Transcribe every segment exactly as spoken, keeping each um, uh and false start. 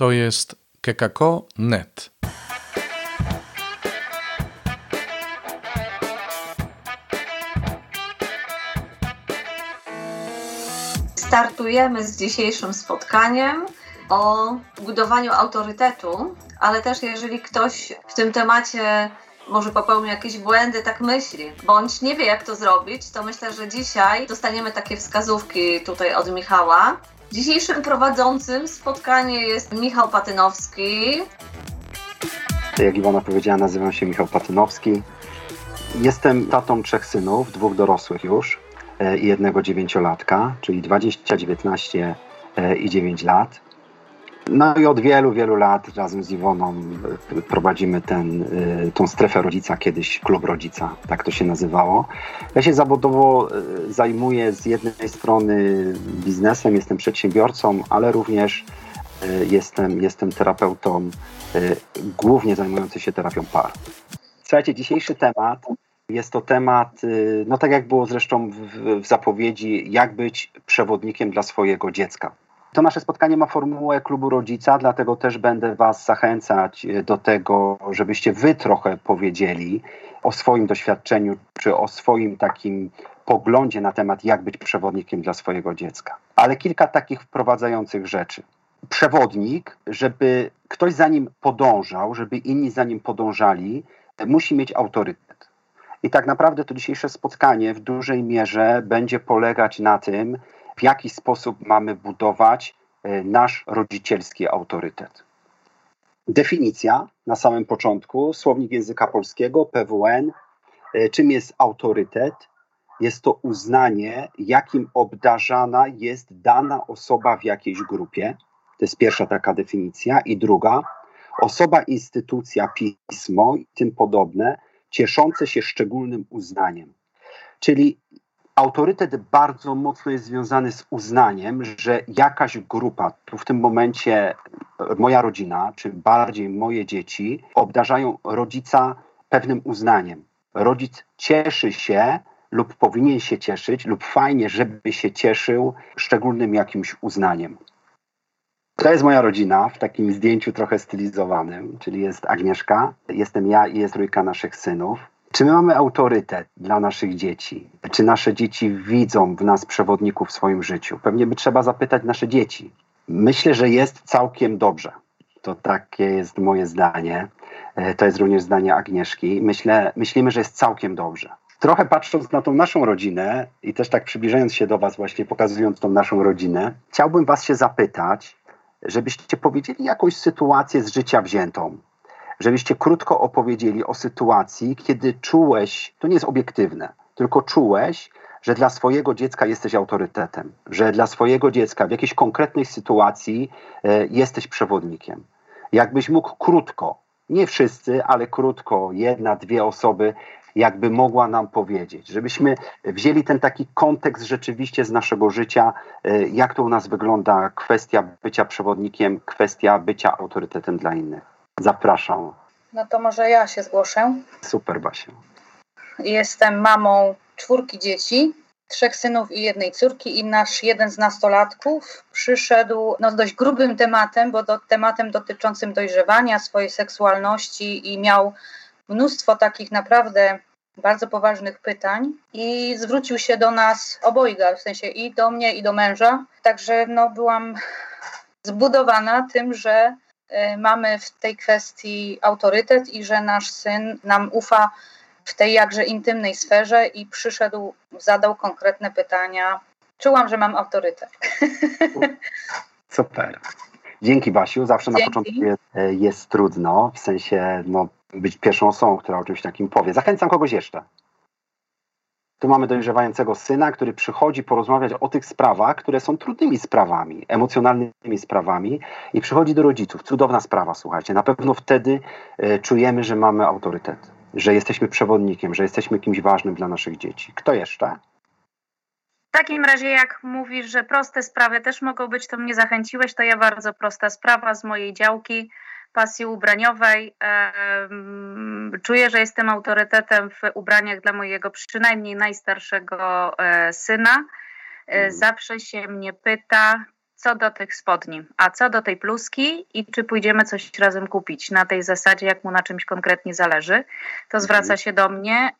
To jest kekako kropka net. Startujemy z dzisiejszym spotkaniem o budowaniu autorytetu, ale też jeżeli ktoś w tym temacie może popełnił jakieś błędy, tak myśli, bądź nie wie jak to zrobić, to myślę, że dzisiaj dostaniemy takie wskazówki tutaj od Michała. Dzisiejszym prowadzącym spotkanie jest Michał Patynowski. Jak Iwona powiedziała, nazywam się Michał Patynowski. Jestem tatą trzech synów, dwóch dorosłych już i jednego dziewięciolatka, czyli dwadzieścia, dziewiętnaście i dziewięć lat. No i od wielu, wielu lat razem z Iwoną prowadzimy ten, tą strefę rodzica, kiedyś klub rodzica, tak to się nazywało. Ja się zawodowo zajmuję z jednej strony biznesem, jestem przedsiębiorcą, ale również jestem, jestem terapeutą, głównie zajmujący się terapią par. Słuchajcie, dzisiejszy temat jest to temat, no tak jak było zresztą w, w zapowiedzi, jak być przewodnikiem dla swojego dziecka. To nasze spotkanie ma formułę klubu rodzica, dlatego też będę Was zachęcać do tego, żebyście Wy trochę powiedzieli o swoim doświadczeniu, czy o swoim takim poglądzie na temat, jak być przewodnikiem dla swojego dziecka. Ale kilka takich wprowadzających rzeczy. Przewodnik, żeby ktoś za nim podążał, żeby inni za nim podążali, musi mieć autorytet. I tak naprawdę to dzisiejsze spotkanie w dużej mierze będzie polegać na tym, w jaki sposób mamy budować nasz rodzicielski autorytet. Definicja na samym początku, słownik języka polskiego, P W N. Czym jest autorytet? Jest to uznanie, jakim obdarzana jest dana osoba w jakiejś grupie. To jest pierwsza taka definicja. I druga, osoba, instytucja, pismo i tym podobne, cieszące się szczególnym uznaniem. Czyli autorytet bardzo mocno jest związany z uznaniem, że jakaś grupa, tu w tym momencie moja rodzina, czy bardziej moje dzieci, obdarzają rodzica pewnym uznaniem. Rodzic cieszy się lub powinien się cieszyć lub fajnie, żeby się cieszył szczególnym jakimś uznaniem. To jest moja rodzina w takim zdjęciu trochę stylizowanym, czyli jest Agnieszka, jestem ja i jest trójka naszych synów. Czy my mamy autorytet dla naszych dzieci? Czy nasze dzieci widzą w nas przewodników w swoim życiu? Pewnie by trzeba zapytać nasze dzieci. Myślę, że jest całkiem dobrze. To takie jest moje zdanie. To jest również zdanie Agnieszki. Myślę, myślimy, że jest całkiem dobrze. Trochę patrząc na tą naszą rodzinę i też tak przybliżając się do Was właśnie, pokazując tą naszą rodzinę, chciałbym Was się zapytać, żebyście powiedzieli jakąś sytuację z życia wziętą. Żebyście krótko opowiedzieli o sytuacji, kiedy czułeś, to nie jest obiektywne, tylko czułeś, że dla swojego dziecka jesteś autorytetem, że dla swojego dziecka w jakiejś konkretnej sytuacji e, jesteś przewodnikiem. Jakbyś mógł krótko, nie wszyscy, ale krótko, jedna, dwie osoby, jakby mogła nam powiedzieć, żebyśmy wzięli ten taki kontekst rzeczywiście z naszego życia, e, jak to u nas wygląda kwestia bycia przewodnikiem, kwestia bycia autorytetem dla innych. Zapraszam. No to może ja się zgłoszę. Super, Basia. Jestem mamą czwórki dzieci, trzech synów i jednej córki i nasz jeden z nastolatków przyszedł no, z dość grubym tematem, bo do, tematem dotyczącym dojrzewania, swojej seksualności i miał mnóstwo takich naprawdę bardzo poważnych pytań i zwrócił się do nas obojga, w sensie i do mnie, i do męża. Także no, byłam zbudowana tym, że mamy w tej kwestii autorytet i że nasz syn nam ufa w tej jakże intymnej sferze i przyszedł, zadał konkretne pytania. Czułam, że mam autorytet. Super. Dzięki, Basiu. Zawsze Dzięki. Na początku jest, jest trudno, w sensie no, być pierwszą osobą, która o czymś takim powie. Zachęcam kogoś jeszcze. Tu mamy dojrzewającego syna, który przychodzi porozmawiać o tych sprawach, które są trudnymi sprawami, emocjonalnymi sprawami i przychodzi do rodziców. Cudowna sprawa, słuchajcie. Na pewno wtedy y, czujemy, że mamy autorytet, że jesteśmy przewodnikiem, że jesteśmy kimś ważnym dla naszych dzieci. Kto jeszcze? W takim razie jak mówisz, że proste sprawy też mogą być, to mnie zachęciłeś, to ja bardzo prosta sprawa z mojej działki. Pasji ubraniowej. Czuję, że jestem autorytetem w ubraniach dla mojego przynajmniej najstarszego syna. Zawsze się mnie pyta, co do tych spodni, a co do tej bluzki i czy pójdziemy coś razem kupić. Na tej zasadzie, jak mu na czymś konkretnie zależy, to zwraca się do mnie.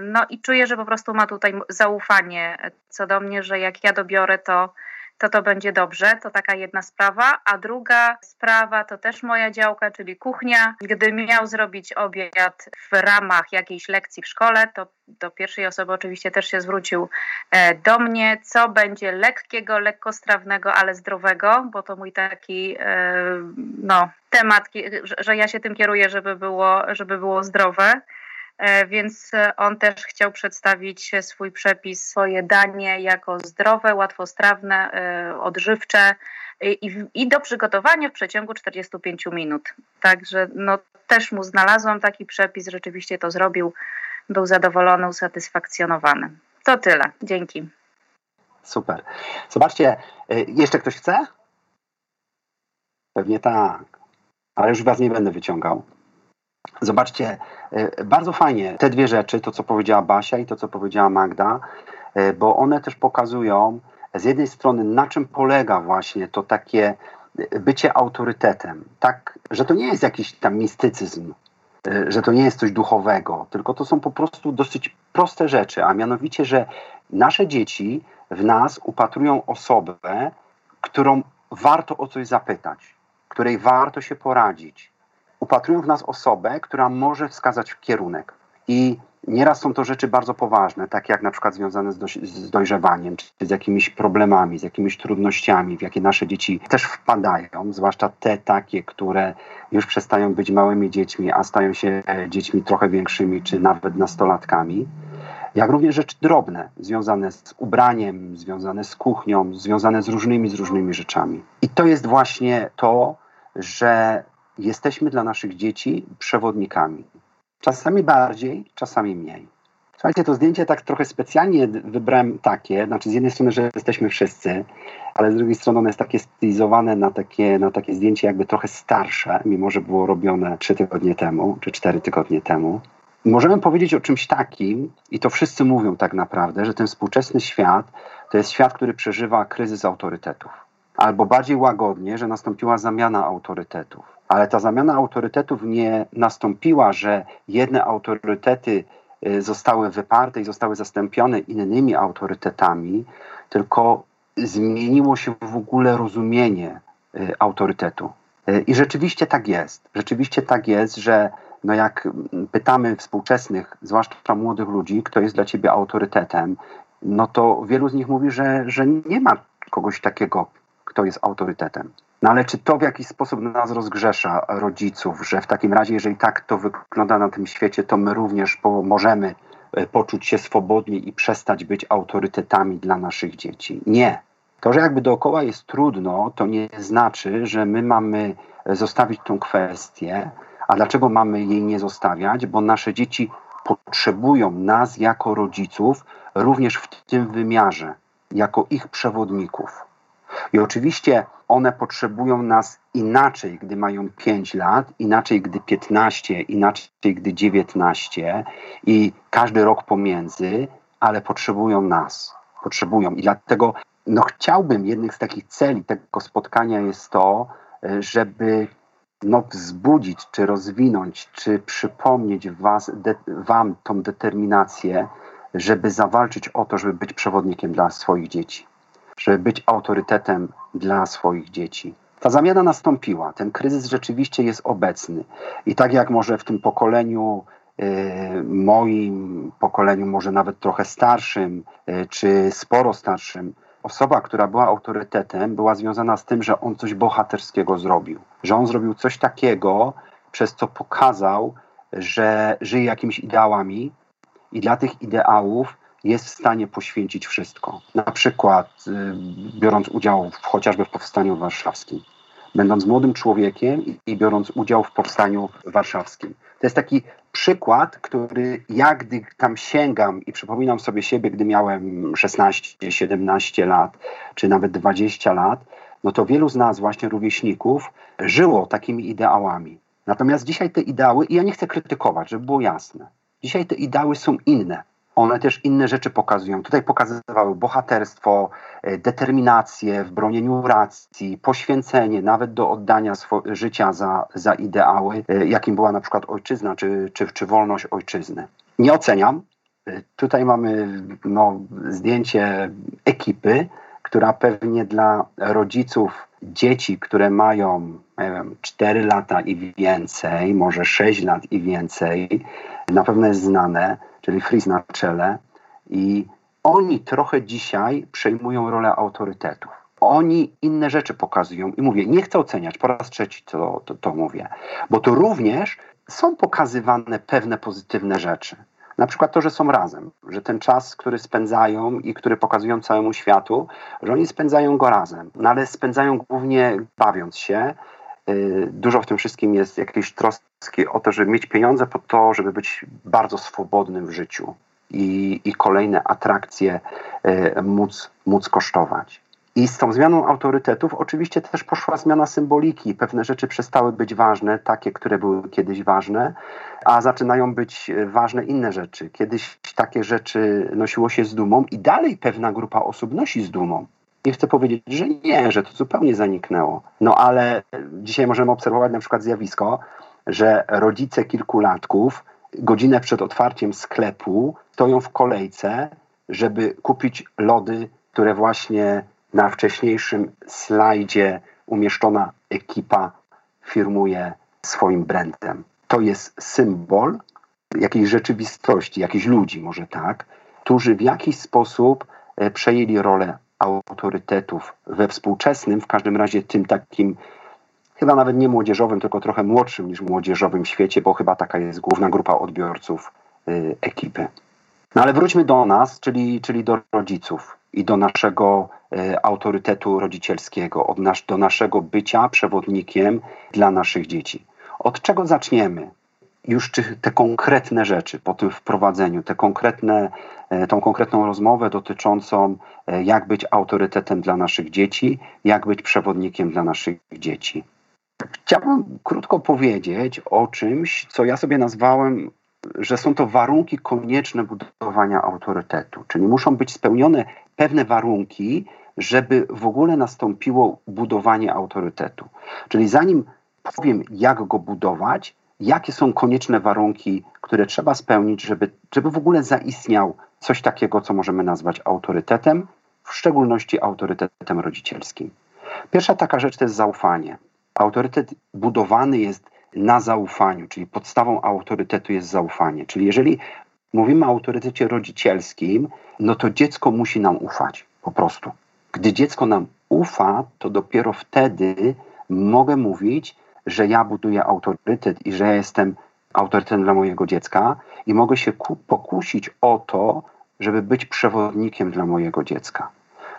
No i czuję, że po prostu ma tutaj zaufanie co do mnie, że jak ja dobiorę, to to to będzie dobrze. To taka jedna sprawa. A druga sprawa to też moja działka, czyli kuchnia. Gdy miał zrobić obiad w ramach jakiejś lekcji w szkole, to do pierwszej osoby oczywiście też się zwrócił do mnie, co będzie lekkiego, lekkostrawnego, ale zdrowego, bo to mój taki no, temat, że ja się tym kieruję, żeby było, żeby było zdrowe. Więc on też chciał przedstawić swój przepis, swoje danie jako zdrowe, łatwostrawne, odżywcze i, i do przygotowania w przeciągu czterdziestu pięciu minut. Także no, też mu znalazłam taki przepis, rzeczywiście to zrobił, był zadowolony, usatysfakcjonowany. To tyle, dzięki. Super. Zobaczcie, jeszcze ktoś chce? Pewnie tak, ale już was nie będę wyciągał. Zobaczcie, bardzo fajnie te dwie rzeczy, to co powiedziała Basia i to co powiedziała Magda, bo one też pokazują z jednej strony, na czym polega właśnie to takie bycie autorytetem, tak, że to nie jest jakiś tam mistycyzm, że to nie jest coś duchowego, tylko to są po prostu dosyć proste rzeczy, a mianowicie, że nasze dzieci w nas upatrują osobę, którą warto o coś zapytać, której warto się poradzić. Upatrują w nas osobę, która może wskazać kierunek. I nieraz są to rzeczy bardzo poważne, takie jak na przykład związane z, do, z dojrzewaniem, czy z jakimiś problemami, z jakimiś trudnościami, w jakie nasze dzieci też wpadają, zwłaszcza te takie, które już przestają być małymi dziećmi, a stają się dziećmi trochę większymi, czy nawet nastolatkami. Jak również rzeczy drobne, związane z ubraniem, związane z kuchnią, związane z różnymi, z różnymi rzeczami. I to jest właśnie to, że jesteśmy dla naszych dzieci przewodnikami. Czasami bardziej, czasami mniej. Słuchajcie, to zdjęcie tak trochę specjalnie wybrałem takie, znaczy z jednej strony, że jesteśmy wszyscy, ale z drugiej strony ono jest takie stylizowane na takie, na takie zdjęcie jakby trochę starsze, mimo że było robione trzy tygodnie temu, czy cztery tygodnie temu. Możemy powiedzieć o czymś takim, i to wszyscy mówią tak naprawdę, że ten współczesny świat to jest świat, który przeżywa kryzys autorytetów. Albo bardziej łagodnie, że nastąpiła zamiana autorytetów. Ale ta zamiana autorytetów nie nastąpiła, że jedne autorytety zostały wyparte i zostały zastąpione innymi autorytetami, tylko zmieniło się w ogóle rozumienie autorytetu. I rzeczywiście tak jest. Rzeczywiście tak jest, że no jak pytamy współczesnych, zwłaszcza młodych ludzi, kto jest dla ciebie autorytetem, no to wielu z nich mówi, że, że nie ma kogoś takiego, kto jest autorytetem. No ale czy to w jakiś sposób nas rozgrzesza, rodziców, że w takim razie, jeżeli tak to wygląda na tym świecie, to my również po, możemy poczuć się swobodniej i przestać być autorytetami dla naszych dzieci? Nie. To, że jakby dookoła jest trudno, to nie znaczy, że my mamy zostawić tą kwestię. A dlaczego mamy jej nie zostawiać? Bo nasze dzieci potrzebują nas jako rodziców również w tym wymiarze, jako ich przewodników. I oczywiście one potrzebują nas inaczej, gdy mają pięć lat, inaczej, gdy piętnaście, inaczej, gdy dziewiętnaście i każdy rok pomiędzy, ale potrzebują nas, potrzebują. I dlatego no, chciałbym, jednym z takich celi tego spotkania jest to, żeby no, wzbudzić, czy rozwinąć, czy przypomnieć was, de, wam tą determinację, żeby zawalczyć o to, żeby być przewodnikiem dla swoich dzieci, żeby być autorytetem dla swoich dzieci. Ta zamiana nastąpiła, ten kryzys rzeczywiście jest obecny. I tak jak może w tym pokoleniu yy, moim, pokoleniu może nawet trochę starszym, yy, czy sporo starszym, osoba, która była autorytetem, była związana z tym, że on coś bohaterskiego zrobił. Że on zrobił coś takiego, przez co pokazał, że żyje jakimiś ideałami i dla tych ideałów jest w stanie poświęcić wszystko. Na przykład y, biorąc udział w, chociażby w Powstaniu Warszawskim. Będąc młodym człowiekiem i, i biorąc udział w Powstaniu Warszawskim. To jest taki przykład, który ja, gdy tam sięgam i przypominam sobie siebie, gdy miałem szesnaście, siedemnaście lat, czy nawet dwadzieścia lat, no to wielu z nas, właśnie rówieśników, żyło takimi ideałami. Natomiast dzisiaj te ideały, i ja nie chcę krytykować, żeby było jasne, dzisiaj te ideały są inne. one też inne rzeczy pokazują. Tutaj pokazywały bohaterstwo, determinację w bronieniu racji, poświęcenie nawet do oddania swo- życia za, za ideały, jakim była na przykład ojczyzna czy, czy, czy wolność ojczyzny. Nie oceniam. Tutaj mamy no, zdjęcie ekipy, która pewnie dla rodziców dzieci, które mają nie wiem, cztery lata i więcej, może sześć lat i więcej, na pewno jest znane, czyli Fries na czele. I oni trochę dzisiaj przejmują rolę autorytetów. Oni inne rzeczy pokazują i mówię, nie chcę oceniać, po raz trzeci to, to, to mówię, bo to również są pokazywane pewne pozytywne rzeczy. Na przykład to, że są razem, że ten czas, który spędzają i który pokazują całemu światu, że oni spędzają go razem, no ale spędzają głównie bawiąc się. Dużo w tym wszystkim jest jakiejś troski o to, żeby mieć pieniądze po to, żeby być bardzo swobodnym w życiu i, i kolejne atrakcje móc, móc kosztować. I z tą zmianą autorytetów oczywiście też poszła zmiana symboliki. Pewne rzeczy przestały być ważne, takie, które były kiedyś ważne, a zaczynają być ważne inne rzeczy. Kiedyś takie rzeczy nosiło się z dumą i dalej pewna grupa osób nosi z dumą. Nie chcę powiedzieć, że nie, że to zupełnie zaniknęło. No ale dzisiaj możemy obserwować na przykład zjawisko, że rodzice kilkulatków godzinę przed otwarciem sklepu stoją w kolejce, żeby kupić lody, które właśnie na wcześniejszym slajdzie umieszczona ekipa firmuje swoim brandem. To jest symbol jakiejś rzeczywistości, jakichś ludzi może tak, którzy w jakiś sposób przejęli rolę autorytetów we współczesnym, w każdym razie tym takim chyba nawet nie młodzieżowym, tylko trochę młodszym niż młodzieżowym świecie, bo chyba taka jest główna grupa odbiorców y, ekipy. No ale wróćmy do nas, czyli, czyli do rodziców i do naszego y, autorytetu rodzicielskiego, od nas, do naszego bycia przewodnikiem dla naszych dzieci. Od czego zaczniemy? Już te konkretne rzeczy po tym wprowadzeniu, te konkretne, tą konkretną rozmowę dotyczącą jak być autorytetem dla naszych dzieci, jak być przewodnikiem dla naszych dzieci. Chciałbym krótko powiedzieć o czymś, co ja sobie nazwałem, że są to warunki konieczne budowania autorytetu, czyli muszą być spełnione pewne warunki, żeby w ogóle nastąpiło budowanie autorytetu. Czyli zanim powiem, jak go budować, jakie są konieczne warunki, które trzeba spełnić, żeby, żeby w ogóle zaistniał coś takiego, co możemy nazwać autorytetem, w szczególności autorytetem rodzicielskim. Pierwsza taka rzecz to jest zaufanie. Autorytet budowany jest na zaufaniu, czyli podstawą autorytetu jest zaufanie. Czyli jeżeli mówimy o autorytecie rodzicielskim, no to dziecko musi nam ufać, po prostu. Gdy dziecko nam ufa, to dopiero wtedy mogę mówić, że ja buduję autorytet i że ja jestem autorytetem dla mojego dziecka i mogę się ku- pokusić o to, żeby być przewodnikiem dla mojego dziecka.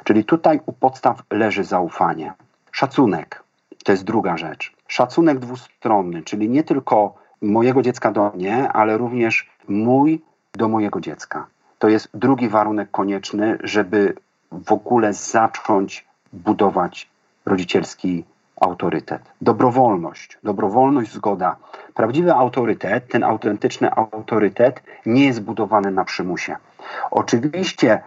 Czyli tutaj u podstaw leży zaufanie. Szacunek to jest druga rzecz. Szacunek dwustronny, czyli nie tylko mojego dziecka do mnie, ale również mój do mojego dziecka. To jest drugi warunek konieczny, żeby w ogóle zacząć budować rodzicielski autorytet. Dobrowolność. Dobrowolność, zgoda. Prawdziwy autorytet, ten autentyczny autorytet nie jest budowany na przymusie. Oczywiście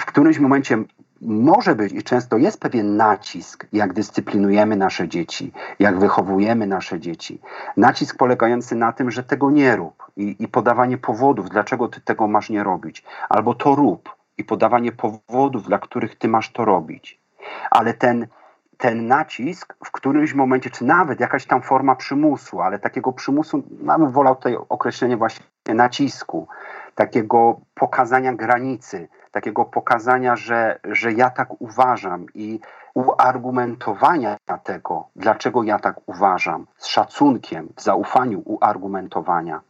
w którymś momencie może być i często jest pewien nacisk, jak dyscyplinujemy nasze dzieci, jak wychowujemy nasze dzieci. Nacisk polegający na tym, że tego nie rób i, i podawanie powodów, dlaczego ty tego masz nie robić. Albo to rób i podawanie powodów, dla których ty masz to robić. Ale ten Ten nacisk w którymś momencie, czy nawet jakaś tam forma przymusu, ale takiego przymusu, ja bym wolał tutaj określenie właśnie nacisku, takiego pokazania granicy, takiego pokazania, że, że ja tak uważam i uargumentowania tego, dlaczego ja tak uważam, z szacunkiem, w zaufaniu uargumentowania,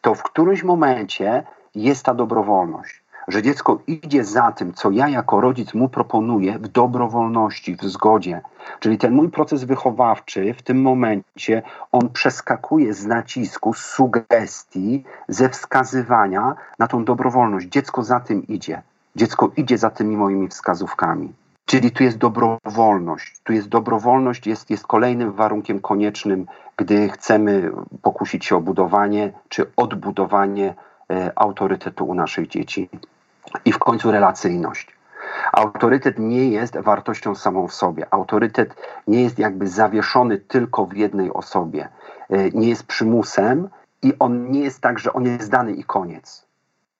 to w którymś momencie jest ta dobrowolność. Że dziecko idzie za tym, co ja jako rodzic mu proponuję w dobrowolności, w zgodzie. Czyli ten mój proces wychowawczy w tym momencie, on przeskakuje z nacisku, z sugestii, ze wskazywania na tą dobrowolność. Dziecko za tym idzie. Dziecko idzie za tymi moimi wskazówkami. Czyli tu jest dobrowolność. Tu jest dobrowolność, jest, jest kolejnym warunkiem koniecznym, gdy chcemy pokusić się o budowanie czy odbudowanie autorytetu u naszych dzieci i w końcu relacyjność. Autorytet nie jest wartością samą w sobie. Autorytet nie jest jakby zawieszony tylko w jednej osobie. Nie jest przymusem i on nie jest tak, że on jest dany i koniec.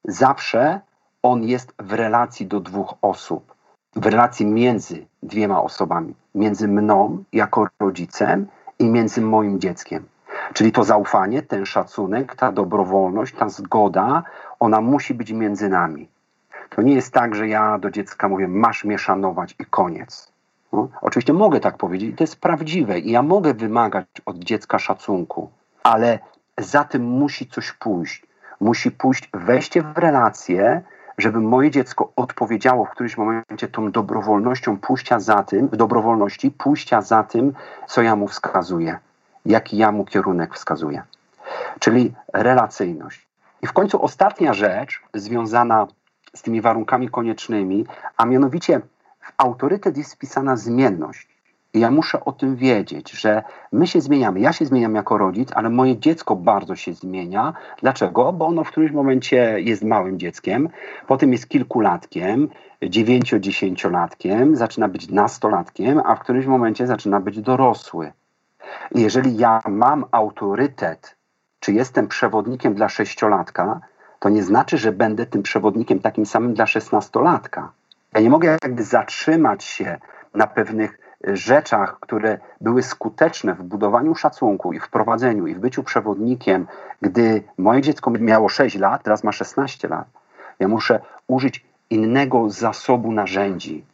Zawsze on jest w relacji do dwóch osób. W relacji między dwiema osobami. Między mną jako rodzicem i między moim dzieckiem. Czyli to zaufanie, ten szacunek, ta dobrowolność, ta zgoda, ona musi być między nami. To nie jest tak, że ja do dziecka mówię, masz mnie szanować i koniec. No, oczywiście mogę tak powiedzieć i to jest prawdziwe. I ja mogę wymagać od dziecka szacunku, ale za tym musi coś pójść. Musi pójść wejście w relację, żeby moje dziecko odpowiedziało w którymś momencie tą dobrowolnością pójścia za tym, w dobrowolności pójścia za tym, co ja mu wskazuję, jaki ja mu kierunek wskazuję. Czyli relacyjność. I w końcu ostatnia rzecz związana z tymi warunkami koniecznymi, a mianowicie w autorytet jest wpisana zmienność. I ja muszę o tym wiedzieć, że my się zmieniamy. Ja się zmieniam jako rodzic, ale moje dziecko bardzo się zmienia. Dlaczego? Bo ono w którymś momencie jest małym dzieckiem, potem jest kilkulatkiem, dziewięcio-dziesięciolatkiem, zaczyna być nastolatkiem, a w którymś momencie zaczyna być dorosły. I jeżeli ja mam autorytet, czy jestem przewodnikiem dla sześciolatka, to nie znaczy, że będę tym przewodnikiem takim samym dla szesnastolatka. Ja nie mogę jakby zatrzymać się na pewnych rzeczach, które były skuteczne w budowaniu szacunku i w prowadzeniu i w byciu przewodnikiem, gdy moje dziecko miało sześć lat, teraz ma szesnaście lat. Ja muszę użyć innego zasobu narzędzi.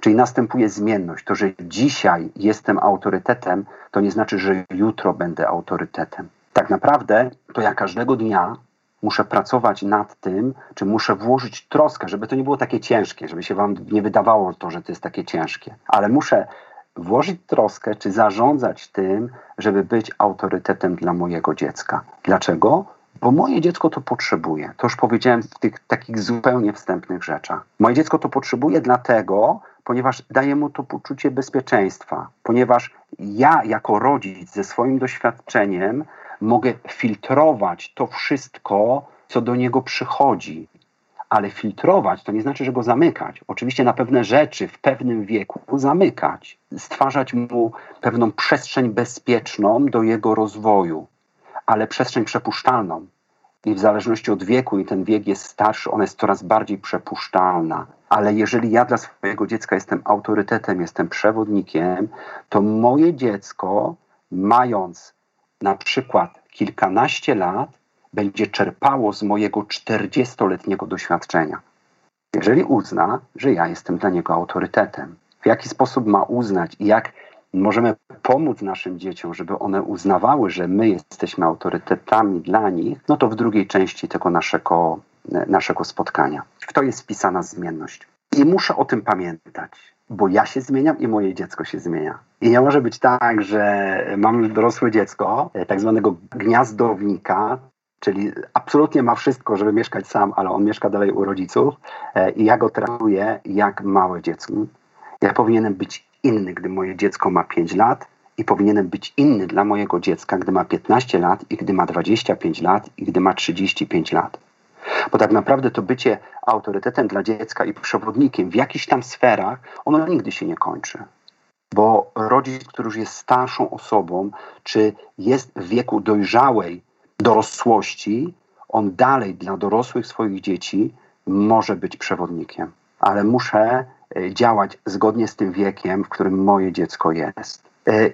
Czyli następuje zmienność. To, że dzisiaj jestem autorytetem, to nie znaczy, że jutro będę autorytetem. Tak naprawdę to ja każdego dnia muszę pracować nad tym, czy muszę włożyć troskę, żeby to nie było takie ciężkie, żeby się wam nie wydawało to, że to jest takie ciężkie. Ale muszę włożyć troskę, czy zarządzać tym, żeby być autorytetem dla mojego dziecka. Dlaczego? Bo moje dziecko to potrzebuje. To już powiedziałem w tych takich zupełnie wstępnych rzeczach. Moje dziecko to potrzebuje dlatego, ponieważ daje mu to poczucie bezpieczeństwa. Ponieważ ja jako rodzic ze swoim doświadczeniem mogę filtrować to wszystko, co do niego przychodzi. Ale filtrować to nie znaczy, że go zamykać. Oczywiście na pewne rzeczy w pewnym wieku zamykać. Stwarzać mu pewną przestrzeń bezpieczną do jego rozwoju. Ale przestrzeń przepuszczalną. I w zależności od wieku, i ten wiek jest starszy, ona jest coraz bardziej przepuszczalna. Ale jeżeli ja dla swojego dziecka jestem autorytetem, jestem przewodnikiem, to moje dziecko, mając na przykład kilkanaście lat, będzie czerpało z mojego czterdziestoletniego doświadczenia. Jeżeli uzna, że ja jestem dla niego autorytetem. W jaki sposób ma uznać i jak możemy pomóc naszym dzieciom, żeby one uznawały, że my jesteśmy autorytetami dla nich, no to w drugiej części tego naszego, naszego spotkania. W to jest wpisana zmienność. I muszę o tym pamiętać, bo ja się zmieniam i moje dziecko się zmienia. I nie może być tak, że mam już dorosłe dziecko, tak zwanego gniazdownika, czyli absolutnie ma wszystko, żeby mieszkać sam, ale on mieszka dalej u rodziców i ja go traktuję jak małe dziecko. Ja powinienem być inny, gdy moje dziecko ma pięć lat i powinienem być inny dla mojego dziecka, gdy ma piętnaście lat i gdy ma dwadzieścia pięć lat i gdy ma trzydzieści pięć lat. Bo tak naprawdę to bycie autorytetem dla dziecka i przewodnikiem w jakichś tam sferach, ono nigdy się nie kończy. Bo rodzic, który już jest starszą osobą, czy jest w wieku dojrzałej dorosłości, on dalej dla dorosłych swoich dzieci może być przewodnikiem. Ale muszę działać zgodnie z tym wiekiem, w którym moje dziecko jest.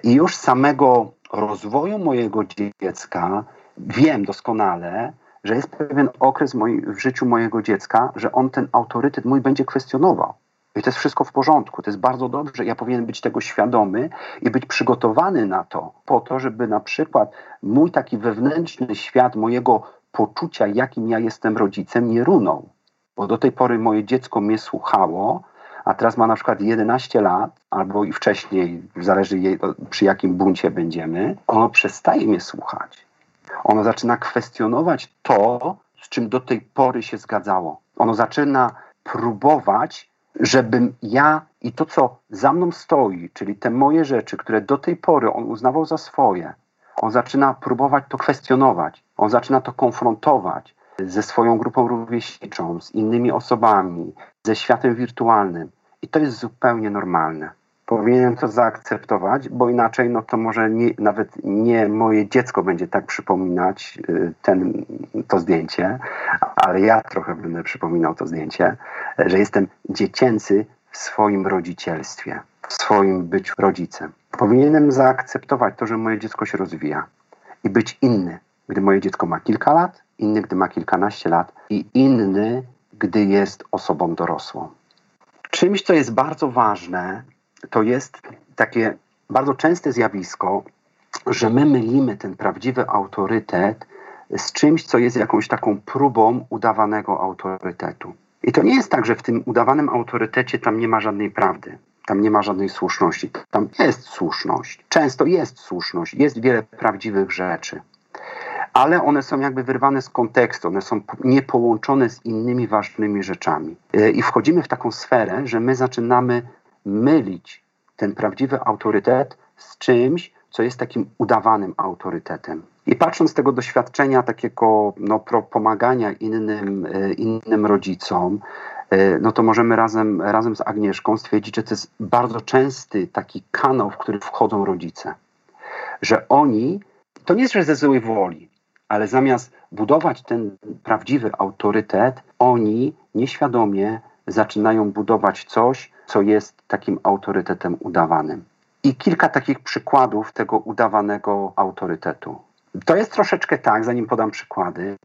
I już z samego rozwoju mojego dziecka wiem doskonale, że jest pewien okres w życiu mojego dziecka, że on ten autorytet mój będzie kwestionował. I to jest wszystko w porządku, to jest bardzo dobrze. Ja powinienem być tego świadomy i być przygotowany na to, po to, żeby na przykład mój taki wewnętrzny świat mojego poczucia, jakim ja jestem rodzicem, nie runął. Bo do tej pory moje dziecko mnie słuchało, a teraz ma na przykład jedenaście lat, albo i wcześniej, zależy jej, przy jakim buncie będziemy, ono przestaje mnie słuchać. Ono zaczyna kwestionować to, z czym do tej pory się zgadzało. Ono zaczyna próbować, żebym ja i to, co za mną stoi, czyli te moje rzeczy, które do tej pory on uznawał za swoje, on zaczyna próbować to kwestionować, on zaczyna to konfrontować. ze swoją grupą rówieśniczą, z innymi osobami, ze światem wirtualnym. I to jest zupełnie normalne. Powinienem to zaakceptować, bo inaczej no to może nie, nawet nie moje dziecko będzie tak przypominać ten, to zdjęcie, ale ja trochę będę przypominał to zdjęcie, że jestem dziecięcy w swoim rodzicielstwie, w swoim byciu rodzicem. Powinienem zaakceptować to, że moje dziecko się rozwija i być inny, gdy moje dziecko ma kilka lat, inny, gdy ma kilkanaście lat i inny, gdy jest osobą dorosłą. Czymś, co jest bardzo ważne, to jest takie bardzo częste zjawisko, że my mylimy ten prawdziwy autorytet z czymś, co jest jakąś taką próbą udawanego autorytetu. I to nie jest tak, że w tym udawanym autorytecie tam nie ma żadnej prawdy, tam nie ma żadnej słuszności. Tam jest słuszność, często jest słuszność, jest wiele prawdziwych rzeczy, ale one są jakby wyrwane z kontekstu, one są niepołączone z innymi ważnymi rzeczami. I wchodzimy w taką sferę, że my zaczynamy mylić ten prawdziwy autorytet z czymś, co jest takim udawanym autorytetem. I patrząc z tego doświadczenia takiego no, pomagania innym, innym rodzicom, no to możemy razem, razem z Agnieszką stwierdzić, że to jest bardzo częsty taki kanał, w który wchodzą rodzice. Że oni, to nie jest, że ze złej woli, ale zamiast budować ten prawdziwy autorytet, oni nieświadomie zaczynają budować coś, co jest takim autorytetem udawanym. I kilka takich przykładów tego udawanego autorytetu. To jest troszeczkę tak, zanim podam przykłady,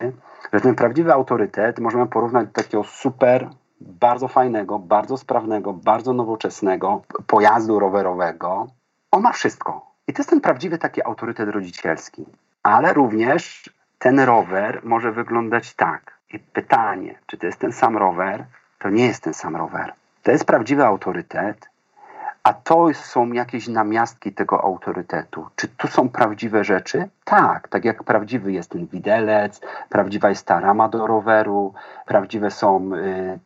że ten prawdziwy autorytet możemy porównać do takiego super, bardzo fajnego, bardzo sprawnego, bardzo nowoczesnego pojazdu rowerowego. On ma wszystko. I to jest ten prawdziwy taki autorytet rodzicielski. Ale również ten rower może wyglądać tak. I pytanie, czy to jest ten sam rower? To nie jest ten sam rower. To jest prawdziwy autorytet, a to są jakieś namiastki tego autorytetu. Czy tu są prawdziwe rzeczy? Tak, tak jak prawdziwy jest ten widelec, prawdziwa jest ta rama do roweru, prawdziwe są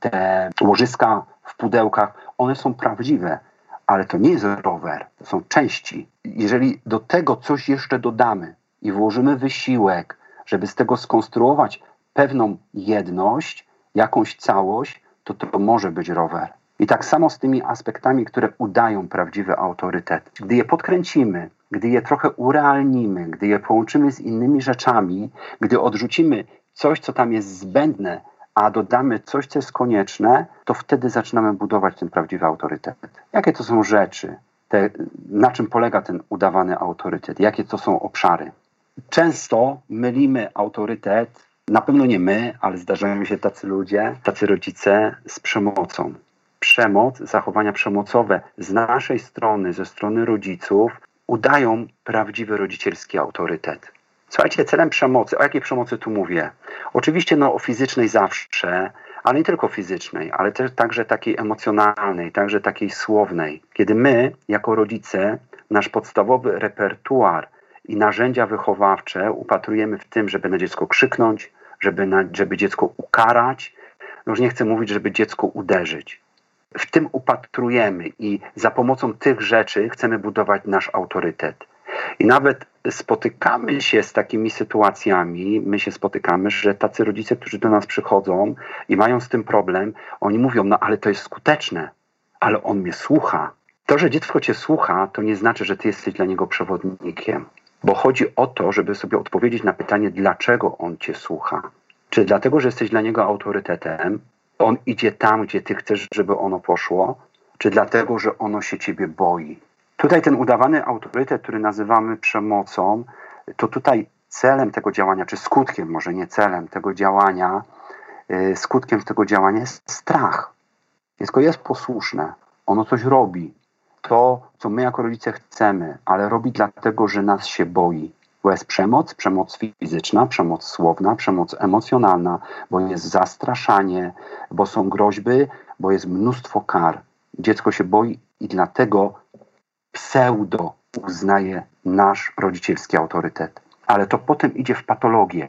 te łożyska w pudełkach. One są prawdziwe, ale to nie jest rower, to są części. Jeżeli do tego coś jeszcze dodamy i włożymy wysiłek, żeby z tego skonstruować pewną jedność, jakąś całość, to to może być rower. I tak samo z tymi aspektami, które udają prawdziwy autorytet. Gdy je podkręcimy, gdy je trochę urealnimy, gdy je połączymy z innymi rzeczami, gdy odrzucimy coś, co tam jest zbędne, a dodamy coś, co jest konieczne, to wtedy zaczynamy budować ten prawdziwy autorytet. Jakie to są rzeczy? Te, na czym polega ten udawany autorytet? Jakie to są obszary? Często mylimy autorytet, na pewno nie my, ale zdarzają się tacy ludzie, tacy rodzice z przemocą. Przemoc, zachowania przemocowe z naszej strony, ze strony rodziców udają prawdziwy rodzicielski autorytet. Słuchajcie, celem przemocy, o jakiej przemocy tu mówię? Oczywiście no, o fizycznej zawsze, ale nie tylko fizycznej, ale też także takiej emocjonalnej, także takiej słownej. Kiedy my, jako rodzice, nasz podstawowy repertuar i narzędzia wychowawcze upatrujemy w tym, żeby na dziecko krzyknąć, żeby, na, żeby dziecko ukarać, no już nie chcę mówić, żeby dziecko uderzyć. W tym upatrujemy i za pomocą tych rzeczy chcemy budować nasz autorytet. I nawet spotykamy się z takimi sytuacjami, my się spotykamy, że tacy rodzice, którzy do nas przychodzą i mają z tym problem, oni mówią, no ale to jest skuteczne, ale on mnie słucha. To, że dziecko cię słucha, to nie znaczy, że ty jesteś dla niego przewodnikiem. Bo chodzi o to, żeby sobie odpowiedzieć na pytanie, dlaczego on cię słucha. Czy dlatego, że jesteś dla niego autorytetem, on idzie tam, gdzie ty chcesz, żeby ono poszło, czy dlatego, że ono się ciebie boi. Tutaj ten udawany autorytet, który nazywamy przemocą, to tutaj celem tego działania, czy skutkiem, może nie celem tego działania, yy, skutkiem tego działania jest strach. Dziecko jest posłuszne, ono coś robi. To, co my jako rodzice chcemy, ale robi dlatego, że nas się boi. Bo jest przemoc, przemoc fizyczna, przemoc słowna, przemoc emocjonalna, bo jest zastraszanie, bo są groźby, bo jest mnóstwo kar. Dziecko się boi i dlatego pseudo uznaje nasz rodzicielski autorytet. Ale to potem idzie w patologię.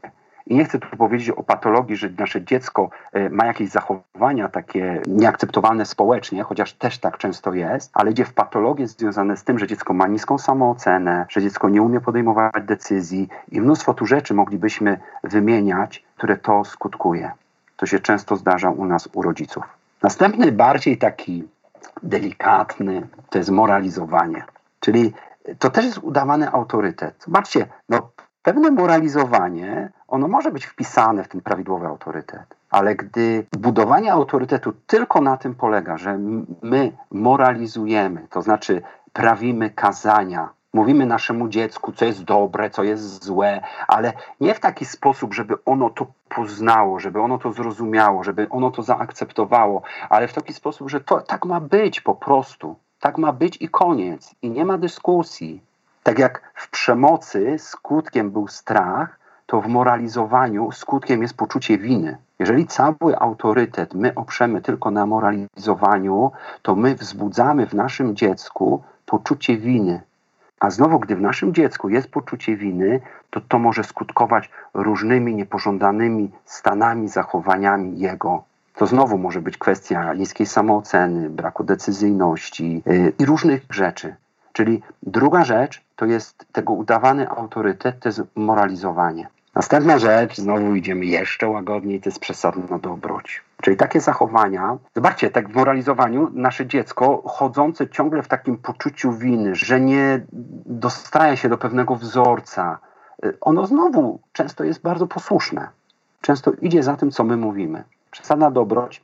I nie chcę tu powiedzieć o patologii, że nasze dziecko ma jakieś zachowania takie nieakceptowalne społecznie, chociaż też tak często jest, ale idzie w patologie związane z tym, że dziecko ma niską samoocenę, że dziecko nie umie podejmować decyzji i mnóstwo tu rzeczy moglibyśmy wymieniać, które to skutkuje. To się często zdarza u nas, u rodziców. Następny, bardziej taki delikatny, to jest moralizowanie. Czyli to też jest udawany autorytet. Zobaczcie, no pewne moralizowanie, ono może być wpisane w ten prawidłowy autorytet, ale gdy budowanie autorytetu tylko na tym polega, że my moralizujemy, to znaczy prawimy kazania, mówimy naszemu dziecku, co jest dobre, co jest złe, ale nie w taki sposób, żeby ono to poznało, żeby ono to zrozumiało, żeby ono to zaakceptowało, ale w taki sposób, że to tak ma być po prostu. Tak ma być i koniec. I nie ma dyskusji. Tak jak w przemocy skutkiem był strach, to w moralizowaniu skutkiem jest poczucie winy. Jeżeli cały autorytet my oprzemy tylko na moralizowaniu, to my wzbudzamy w naszym dziecku poczucie winy. A znowu, gdy w naszym dziecku jest poczucie winy, to to może skutkować różnymi niepożądanymi stanami, zachowaniami jego. To znowu może być kwestia niskiej samooceny, braku decyzyjności yy, i różnych rzeczy. Czyli druga rzecz to jest tego udawany autorytet, to jest moralizowanie. Następna rzecz, znowu idziemy jeszcze łagodniej, to jest przesadna dobroć. Czyli takie zachowania, zobaczcie, tak w moralizowaniu nasze dziecko chodzące ciągle w takim poczuciu winy, że nie dostaje się do pewnego wzorca, yy, ono znowu często jest bardzo posłuszne. Często idzie za tym, co my mówimy. Przesadna dobroć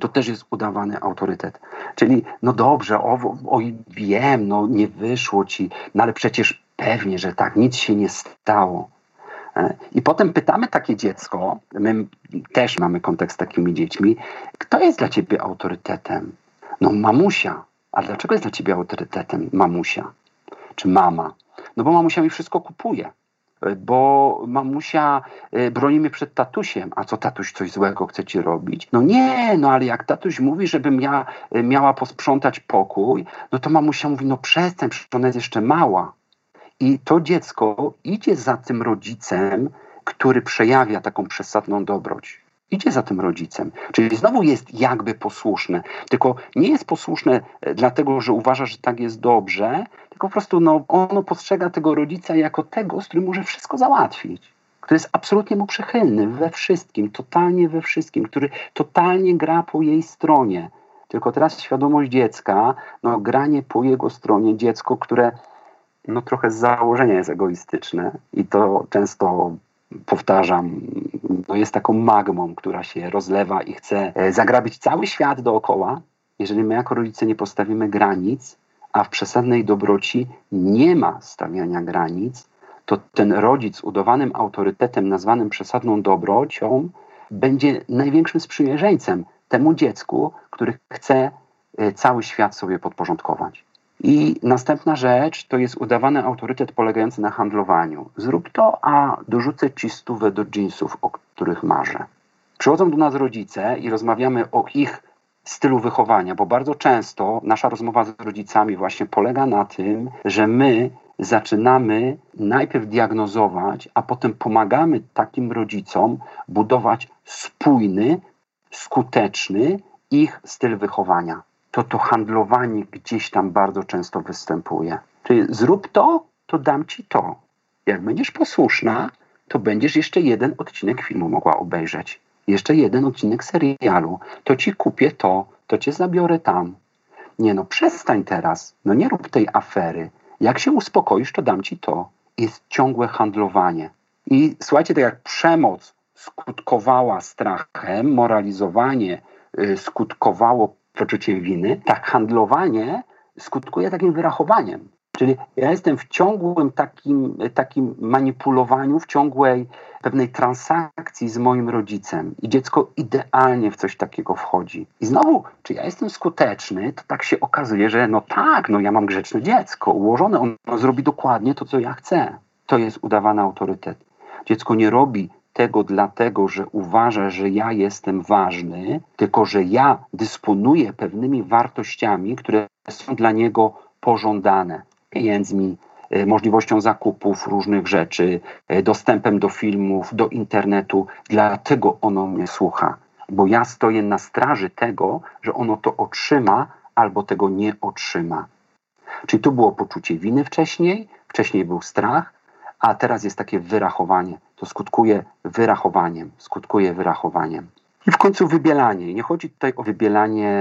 to też jest udawany autorytet. Czyli no dobrze, o, oj wiem, no nie wyszło ci, no ale przecież pewnie, że tak, nic się nie stało. I potem pytamy takie dziecko, my też mamy kontakt z takimi dziećmi, kto jest dla ciebie autorytetem? No mamusia. A dlaczego jest dla ciebie autorytetem mamusia? Czy mama? No bo mamusia mi wszystko kupuje. Bo mamusia broni mnie przed tatusiem. A co, tatuś coś złego chce ci robić? No nie, no ale jak tatuś mówi, żebym ja miała posprzątać pokój, no to mamusia mówi, no przestań, przecież ona jest jeszcze mała. I to dziecko idzie za tym rodzicem, który przejawia taką przesadną dobroć. Idzie za tym rodzicem. Czyli znowu jest jakby posłuszne. Tylko nie jest posłuszne dlatego, że uważa, że tak jest dobrze, tylko po prostu no, ono postrzega tego rodzica jako tego, z którym może wszystko załatwić. Który jest absolutnie mu przychylny we wszystkim, totalnie we wszystkim, który totalnie gra po jej stronie. Tylko teraz świadomość dziecka, no granie po jego stronie, dziecko, które no trochę z założenia jest egoistyczne i to często... Powtarzam, no jest taką magmą, która się rozlewa i chce zagrabić cały świat dookoła, jeżeli my jako rodzice nie postawimy granic, a w przesadnej dobroci nie ma stawiania granic, to ten rodzic z udawanym autorytetem, nazwanym przesadną dobrocią, będzie największym sprzymierzeńcem temu dziecku, który chce cały świat sobie podporządkować. I następna rzecz to jest udawany autorytet polegający na handlowaniu. Zrób to, a dorzucę ci stówę do dżinsów, o których marzę. Przychodzą do nas rodzice i rozmawiamy o ich stylu wychowania, bo bardzo często nasza rozmowa z rodzicami właśnie polega na tym, że my zaczynamy najpierw diagnozować, a potem pomagamy takim rodzicom budować spójny, skuteczny ich styl wychowania. to to handlowanie gdzieś tam bardzo często występuje. Czyli zrób to, to dam ci to. Jak będziesz posłuszna, to będziesz jeszcze jeden odcinek filmu mogła obejrzeć. Jeszcze jeden odcinek serialu. To ci kupię to, to cię zabiorę tam. Nie no, przestań teraz. No nie rób tej afery. Jak się uspokoisz, to dam ci to. Jest ciągłe handlowanie. I słuchajcie, tak jak przemoc skutkowała strachem, moralizowanie yy, skutkowało poczucie winy, tak handlowanie skutkuje takim wyrachowaniem. Czyli ja jestem w ciągłym takim, takim manipulowaniu, w ciągłej pewnej transakcji z moim rodzicem i dziecko idealnie w coś takiego wchodzi. I znowu, czy ja jestem skuteczny, to tak się okazuje, że no tak, no ja mam grzeczne dziecko, ułożone, ono zrobi dokładnie to, co ja chcę. To jest udawany autorytet. Dziecko nie robi tego dlatego, że uważa, że ja jestem ważny, tylko że ja dysponuję pewnymi wartościami, które są dla niego pożądane. Pieniędzmi, możliwością zakupów różnych rzeczy, dostępem do filmów, do internetu. Dlatego ono mnie słucha, bo ja stoję na straży tego, że ono to otrzyma albo tego nie otrzyma. Czyli tu było poczucie winy wcześniej, wcześniej był strach, a teraz jest takie wyrachowanie. To skutkuje wyrachowaniem, skutkuje wyrachowaniem. I w końcu wybielanie. Nie chodzi tutaj o wybielanie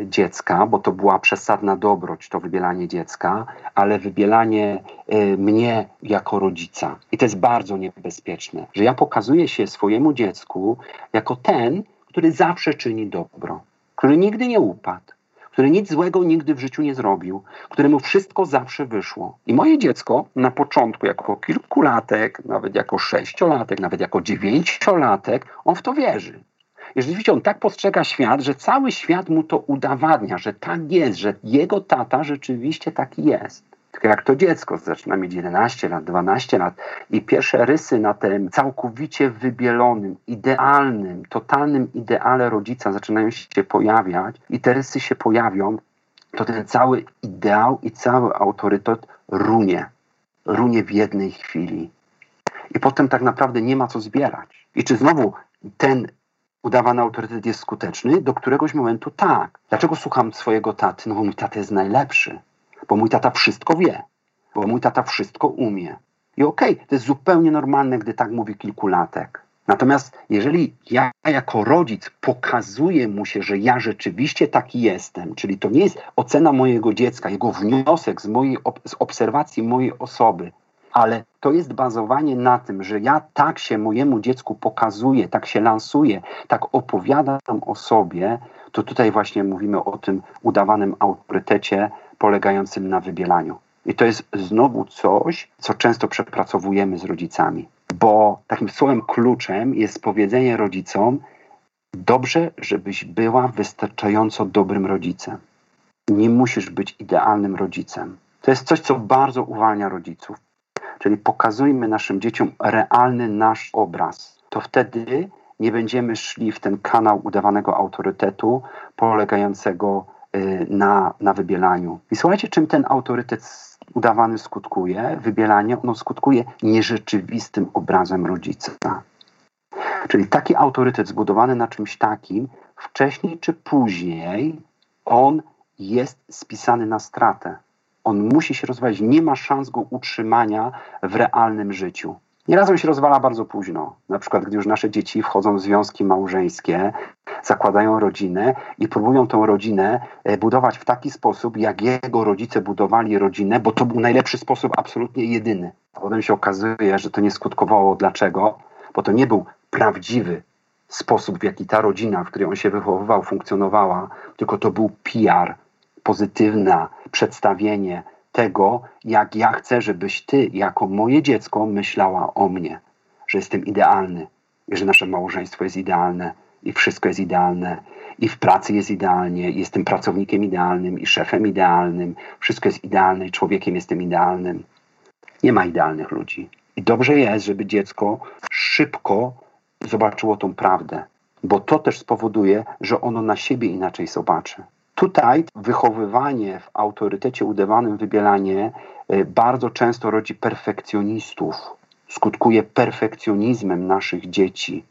dziecka, bo to była przesadna dobroć, to wybielanie dziecka, ale wybielanie y, mnie jako rodzica. I to jest bardzo niebezpieczne, że ja pokazuję się swojemu dziecku jako ten, który zawsze czyni dobro, który nigdy nie upadł, który nic złego nigdy w życiu nie zrobił, któremu wszystko zawsze wyszło. I moje dziecko na początku, jako kilkulatek, nawet jako sześciolatek, nawet jako dziewięciolatek, on w to wierzy. I rzeczywiście on tak postrzega świat, że cały świat mu to udowadnia, że tak jest, że jego tata rzeczywiście taki jest. Tylko jak to dziecko zaczyna mieć jedenaście lat, dwanaście lat i pierwsze rysy na tym całkowicie wybielonym, idealnym, totalnym ideale rodzica zaczynają się pojawiać i te rysy się pojawią, to ten cały ideał i cały autorytet runie. Runie w jednej chwili. I potem tak naprawdę nie ma co zbierać. I czy znowu ten udawany autorytet jest skuteczny? Do któregoś momentu tak. Dlaczego słucham swojego taty? No bo mój tata jest najlepszy. Bo mój tata wszystko wie. Bo mój tata wszystko umie. I okej, okay, to jest zupełnie normalne, gdy tak mówi kilkulatek. Natomiast jeżeli ja jako rodzic pokazuję mu się, że ja rzeczywiście taki jestem, czyli to nie jest ocena mojego dziecka, jego wniosek z, mojej, z obserwacji mojej osoby, ale to jest bazowanie na tym, że ja tak się mojemu dziecku pokazuję, tak się lansuję, tak opowiadam o sobie, to tutaj właśnie mówimy o tym udawanym autorytecie polegającym na wybielaniu. I to jest znowu coś, co często przepracowujemy z rodzicami. Bo takim słowem kluczem jest powiedzenie rodzicom: dobrze, żebyś była wystarczająco dobrym rodzicem. Nie musisz być idealnym rodzicem. To jest coś, co bardzo uwalnia rodziców. Czyli pokazujmy naszym dzieciom realny nasz obraz. To wtedy nie będziemy szli w ten kanał udawanego autorytetu polegającego y, na, na wybielaniu. I słuchajcie, czym ten autorytet udawany skutkuje, wybielanie, ono skutkuje nierzeczywistym obrazem rodzica. Czyli taki autorytet zbudowany na czymś takim, wcześniej czy później on jest spisany na stratę. On musi się rozwalić, nie ma szans go utrzymania w realnym życiu. Nieraz on się rozwala bardzo późno. Na przykład, gdy już nasze dzieci wchodzą w związki małżeńskie, zakładają rodzinę i próbują tą rodzinę budować w taki sposób, jak jego rodzice budowali rodzinę, bo to był najlepszy sposób, absolutnie jedyny. A potem się okazuje, że to nie skutkowało. Dlaczego? Bo to nie był prawdziwy sposób, w jaki ta rodzina, w której on się wychowywał, funkcjonowała, tylko to był P R, pozytywne przedstawienie tego, jak ja chcę, żebyś ty, jako moje dziecko, myślała o mnie, że jestem idealny, że nasze małżeństwo jest idealne i wszystko jest idealne i w pracy jest idealnie, jestem pracownikiem idealnym i szefem idealnym, wszystko jest idealne i człowiekiem jestem idealnym. Nie ma idealnych ludzi. I dobrze jest, żeby dziecko szybko zobaczyło tą prawdę, bo to też spowoduje, że ono na siebie inaczej zobaczy. Tutaj wychowywanie w autorytecie udawanym, wybielanie bardzo często rodzi perfekcjonistów, skutkuje perfekcjonizmem naszych dzieci,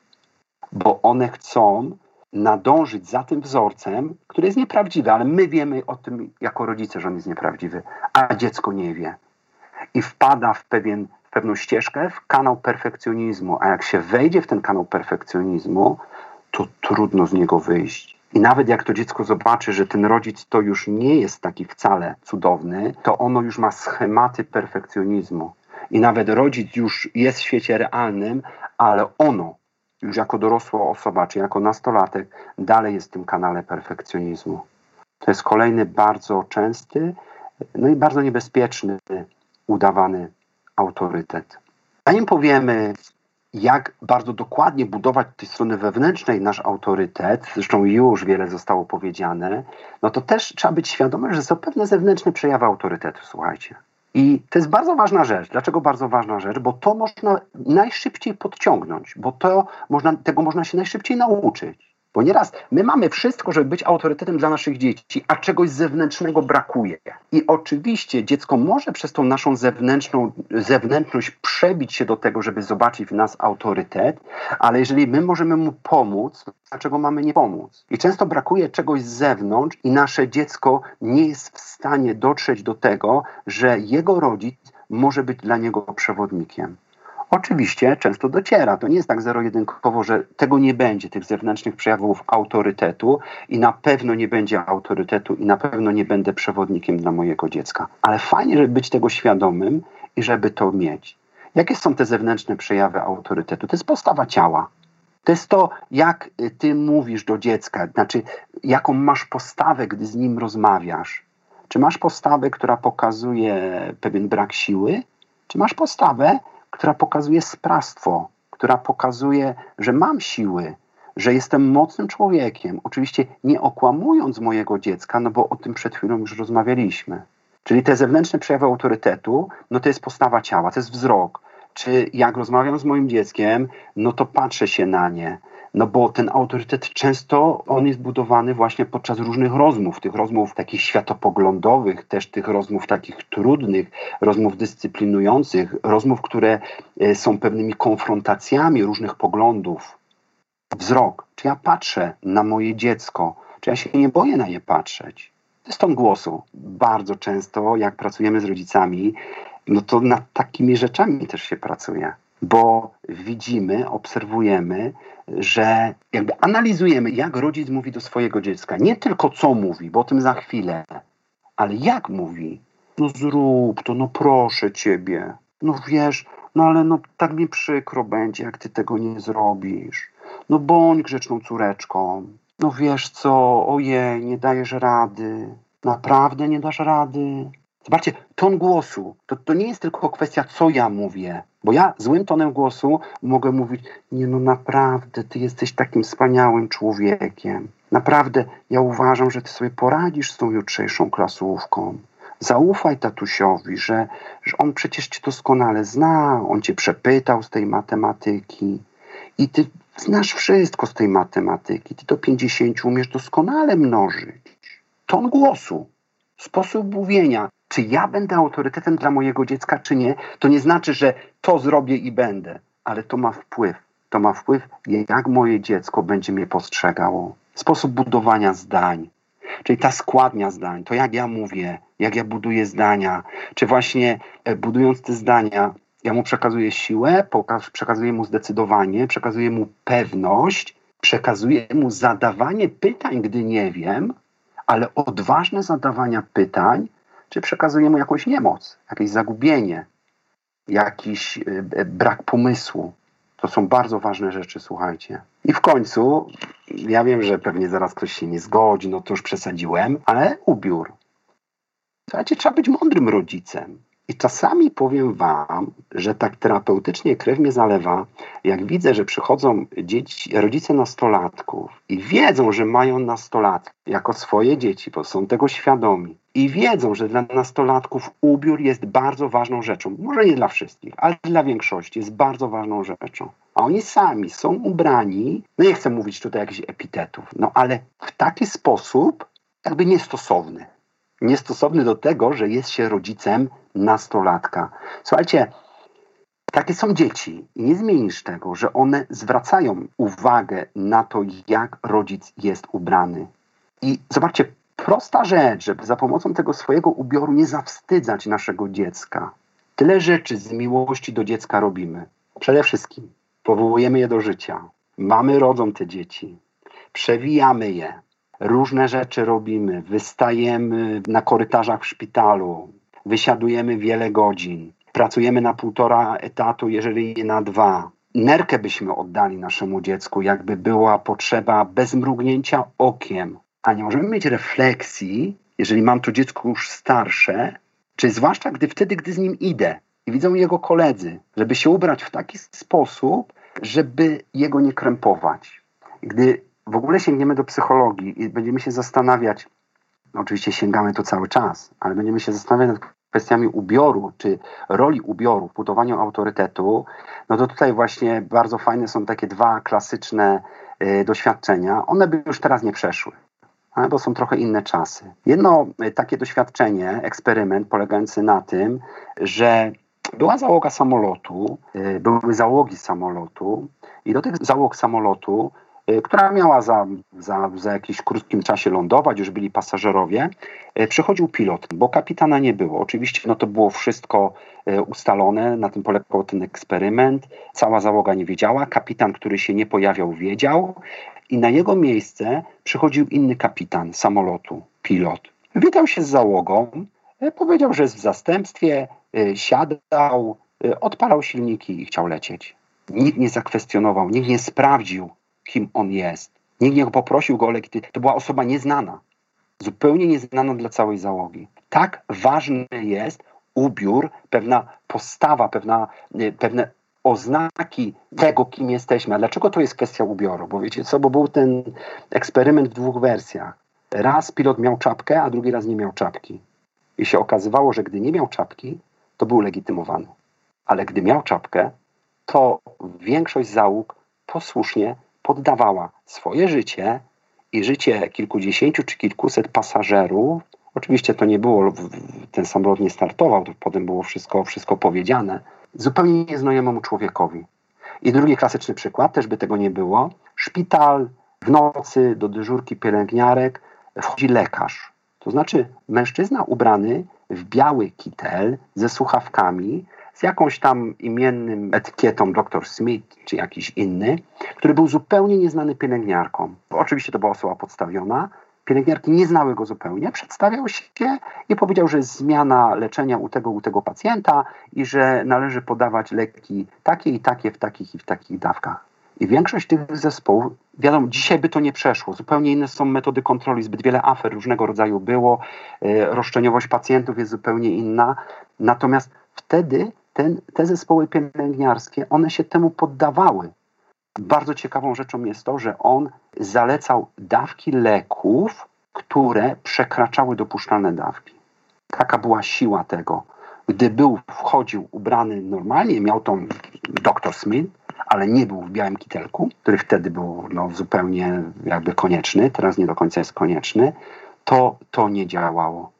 bo one chcą nadążyć za tym wzorcem, który jest nieprawdziwy, ale my wiemy o tym jako rodzice, że on jest nieprawdziwy, a dziecko nie wie i wpada w pewien, w pewną ścieżkę, w kanał perfekcjonizmu, a jak się wejdzie w ten kanał perfekcjonizmu, to trudno z niego wyjść. I nawet jak to dziecko zobaczy, że ten rodzic to już nie jest taki wcale cudowny, to ono już ma schematy perfekcjonizmu. I nawet rodzic już jest w świecie realnym, ale ono już jako dorosła osoba, czy jako nastolatek, dalej jest w tym kanale perfekcjonizmu. To jest kolejny bardzo częsty, no i bardzo niebezpieczny, udawany autorytet. Zanim powiemy, jak bardzo dokładnie budować tej strony wewnętrznej nasz autorytet, zresztą już wiele zostało powiedziane, no to też trzeba być świadomy, że są pewne zewnętrzne przejawy autorytetu, słuchajcie. I to jest bardzo ważna rzecz. Dlaczego bardzo ważna rzecz? Bo to można najszybciej podciągnąć, bo to można, tego można się najszybciej nauczyć. Bo nieraz my mamy wszystko, żeby być autorytetem dla naszych dzieci, a czegoś zewnętrznego brakuje. I oczywiście dziecko może przez tą naszą zewnętrzną, zewnętrzność przebić się do tego, żeby zobaczyć w nas autorytet, ale jeżeli my możemy mu pomóc, dlaczego mamy nie pomóc? I często brakuje czegoś z zewnątrz i nasze dziecko nie jest w stanie dotrzeć do tego, że jego rodzic może być dla niego przewodnikiem. Oczywiście często dociera. To nie jest tak zero-jedynkowo, że tego nie będzie, tych zewnętrznych przejawów autorytetu i na pewno nie będzie autorytetu i na pewno nie będę przewodnikiem dla mojego dziecka. Ale fajnie, żeby być tego świadomym i żeby to mieć. Jakie są te zewnętrzne przejawy autorytetu? To jest postawa ciała. To jest to, jak ty mówisz do dziecka, znaczy jaką masz postawę, gdy z nim rozmawiasz. Czy masz postawę, która pokazuje pewien brak siły? Czy masz postawę, która pokazuje sprawstwo, która pokazuje, że mam siły, że jestem mocnym człowiekiem, oczywiście nie okłamując mojego dziecka, no bo o tym przed chwilą już rozmawialiśmy. Czyli te zewnętrzne przejawy autorytetu, no to jest postawa ciała, to jest wzrok. Czy jak rozmawiam z moim dzieckiem, no to patrzę się na nie. No bo ten autorytet często on jest budowany właśnie podczas różnych rozmów, tych rozmów takich światopoglądowych, też tych rozmów takich trudnych, rozmów dyscyplinujących, rozmów, które są pewnymi konfrontacjami różnych poglądów. Wzrok. Czy ja patrzę na moje dziecko? Czy ja się nie boję na nie patrzeć? To jest ton głosu. Bardzo często, jak pracujemy z rodzicami, no to nad takimi rzeczami też się pracuje. Bo widzimy, obserwujemy, że jakby analizujemy, jak rodzic mówi do swojego dziecka. Nie tylko co mówi, bo o tym za chwilę, ale jak mówi. No zrób to, no proszę ciebie. No wiesz, no ale no tak mi przykro będzie, jak ty tego nie zrobisz. No bądź grzeczną córeczką. No wiesz co, ojej, nie dajesz rady. Naprawdę nie dasz rady. Zobaczcie, ton głosu, to, to nie jest tylko kwestia, co ja mówię, bo ja złym tonem głosu mogę mówić, nie no naprawdę, ty jesteś takim wspaniałym człowiekiem, naprawdę ja uważam, że ty sobie poradzisz z tą jutrzejszą klasówką, zaufaj tatusiowi, że, że on przecież cię doskonale zna, on cię przepytał z tej matematyki i ty znasz wszystko z tej matematyki, ty do pięćdziesięciu umiesz doskonale mnożyć. Ton głosu, sposób mówienia. Czy ja będę autorytetem dla mojego dziecka, czy nie, to nie znaczy, że to zrobię i będę, ale to ma wpływ. To ma wpływ, jak moje dziecko będzie mnie postrzegało. Sposób budowania zdań, czyli ta składnia zdań, to jak ja mówię, jak ja buduję zdania, czy właśnie budując te zdania, ja mu przekazuję siłę, przekazuję mu zdecydowanie, przekazuję mu pewność, przekazuję mu zadawanie pytań, gdy nie wiem, ale odważne zadawania pytań, czy przekazuje mu jakąś niemoc, jakieś zagubienie, jakiś y, brak pomysłu. To są bardzo ważne rzeczy, słuchajcie. I w końcu, ja wiem, że pewnie zaraz ktoś się nie zgodzi, no to już przesadziłem, ale ubiór. Słuchajcie, trzeba być mądrym rodzicem. I czasami powiem wam, że tak terapeutycznie krew mnie zalewa, jak widzę, że przychodzą dzieci, rodzice nastolatków i wiedzą, że mają nastolatki jako swoje dzieci, bo są tego świadomi. I wiedzą, że dla nastolatków ubiór jest bardzo ważną rzeczą. Może nie dla wszystkich, ale dla większości jest bardzo ważną rzeczą. A oni sami są ubrani, no nie chcę mówić tutaj jakichś epitetów, no ale w taki sposób jakby niestosowny. Niestosowny do tego, że jest się rodzicem nastolatka. Słuchajcie, takie są dzieci i nie zmienisz tego, że one zwracają uwagę na to, jak rodzic jest ubrany. I zobaczcie, prosta rzecz, żeby za pomocą tego swojego ubioru nie zawstydzać naszego dziecka. Tyle rzeczy z miłości do dziecka robimy. Przede wszystkim powołujemy je do życia. Mamy rodzą te dzieci. Przewijamy je. Różne rzeczy robimy. Wystajemy na korytarzach w szpitalu. Wysiadujemy wiele godzin. Pracujemy na półtora etatu, jeżeli nie na dwa. Nerkę byśmy oddali naszemu dziecku, jakby była potrzeba bez mrugnięcia okiem. A nie możemy mieć refleksji, jeżeli mam to dziecko już starsze, czy zwłaszcza gdy wtedy, gdy z nim idę i widzą jego koledzy, żeby się ubrać w taki sposób, żeby jego nie krępować. Gdy w ogóle sięgniemy do psychologii i będziemy się zastanawiać, no oczywiście sięgamy to cały czas, ale będziemy się zastanawiać nad kwestiami ubioru, czy roli ubioru w budowaniu autorytetu, no to tutaj właśnie bardzo fajne są takie dwa klasyczne doświadczenia, one by już teraz nie przeszły, bo są trochę inne czasy. Jedno takie doświadczenie, eksperyment polegający na tym, że była załoga samolotu, były załogi samolotu i do tych załog samolotu, która miała za, za, za jakiś krótkim czasie lądować, już byli pasażerowie, przychodził pilot, bo kapitana nie było. Oczywiście no to było wszystko ustalone, na tym polegał ten eksperyment. Cała załoga nie wiedziała, kapitan, który się nie pojawiał, wiedział i na jego miejsce przychodził inny kapitan samolotu, pilot. Witał się z załogą, powiedział, że jest w zastępstwie, siadał, odpalał silniki i chciał lecieć. Nikt nie zakwestionował, nikt nie sprawdził, kim on jest. Nikt nie poprosił go o legitymację. To była osoba nieznana. Zupełnie nieznana dla całej załogi. Tak ważny jest ubiór, pewna postawa, pewna, pewne oznaki tego, kim jesteśmy. A dlaczego to jest kwestia ubioru? Bo wiecie co, bo był ten eksperyment w dwóch wersjach. Raz pilot miał czapkę, a drugi raz nie miał czapki. I się okazywało, że gdy nie miał czapki, to był legitymowany. Ale gdy miał czapkę, to większość załóg posłusznie poddawała swoje życie i życie kilkudziesięciu czy kilkuset pasażerów. Oczywiście to nie było, ten samolot nie startował, to potem było wszystko, wszystko powiedziane. Zupełnie nieznajomemu człowiekowi. I drugi klasyczny przykład, też by tego nie było. Szpital, w nocy do dyżurki pielęgniarek wchodzi lekarz. To znaczy mężczyzna ubrany w biały kitel ze słuchawkami, z jakąś tam imiennym etykietą doktor Smith czy jakiś inny, który był zupełnie nieznany pielęgniarkom. Oczywiście to była osoba podstawiona. Pielęgniarki nie znały go zupełnie. Przedstawiał się i powiedział, że jest zmiana leczenia u tego, u tego pacjenta i że należy podawać leki takie i takie w takich i w takich dawkach. I większość tych zespołów, wiadomo, dzisiaj by to nie przeszło. Zupełnie inne są metody kontroli, zbyt wiele afer różnego rodzaju było. Roszczeniowość pacjentów jest zupełnie inna. Natomiast wtedy Ten, te zespoły pielęgniarskie, one się temu poddawały. Bardzo ciekawą rzeczą jest to, że on zalecał dawki leków, które przekraczały dopuszczalne dawki. Taka była siła tego. Gdy był, wchodził ubrany normalnie, miał tą doktor Smith, ale nie był w białym kitelku, który wtedy był no, zupełnie jakby konieczny, teraz nie do końca jest konieczny, to, to nie działało.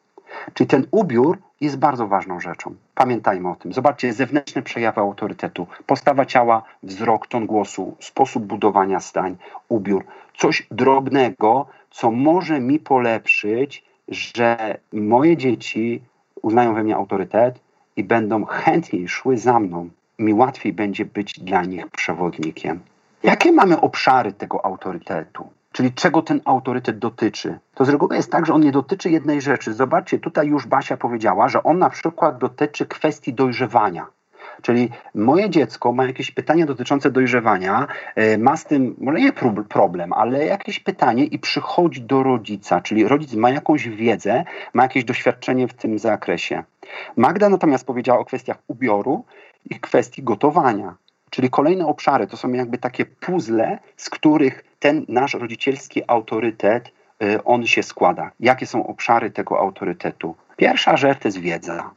Czyli ten ubiór jest bardzo ważną rzeczą. Pamiętajmy o tym. Zobaczcie, zewnętrzne przejawy autorytetu. Postawa ciała, wzrok, ton głosu, sposób budowania zdań, ubiór. Coś drobnego, co może mi polepszyć, że moje dzieci uznają we mnie autorytet i będą chętniej szły za mną. Mi łatwiej będzie być dla nich przewodnikiem. Jakie mamy obszary tego autorytetu? Czyli czego ten autorytet dotyczy. To z reguły jest tak, że on nie dotyczy jednej rzeczy. Zobaczcie, tutaj już Basia powiedziała, że on na przykład dotyczy kwestii dojrzewania. Czyli moje dziecko ma jakieś pytania dotyczące dojrzewania, ma z tym, może nie problem, ale jakieś pytanie i przychodzi do rodzica, czyli rodzic ma jakąś wiedzę, ma jakieś doświadczenie w tym zakresie. Magda natomiast powiedziała o kwestiach ubioru i kwestii gotowania. Czyli kolejne obszary to są jakby takie puzzle, z których ten nasz rodzicielski autorytet, on się składa. Jakie są obszary tego autorytetu? Pierwsza rzecz to jest wiedza,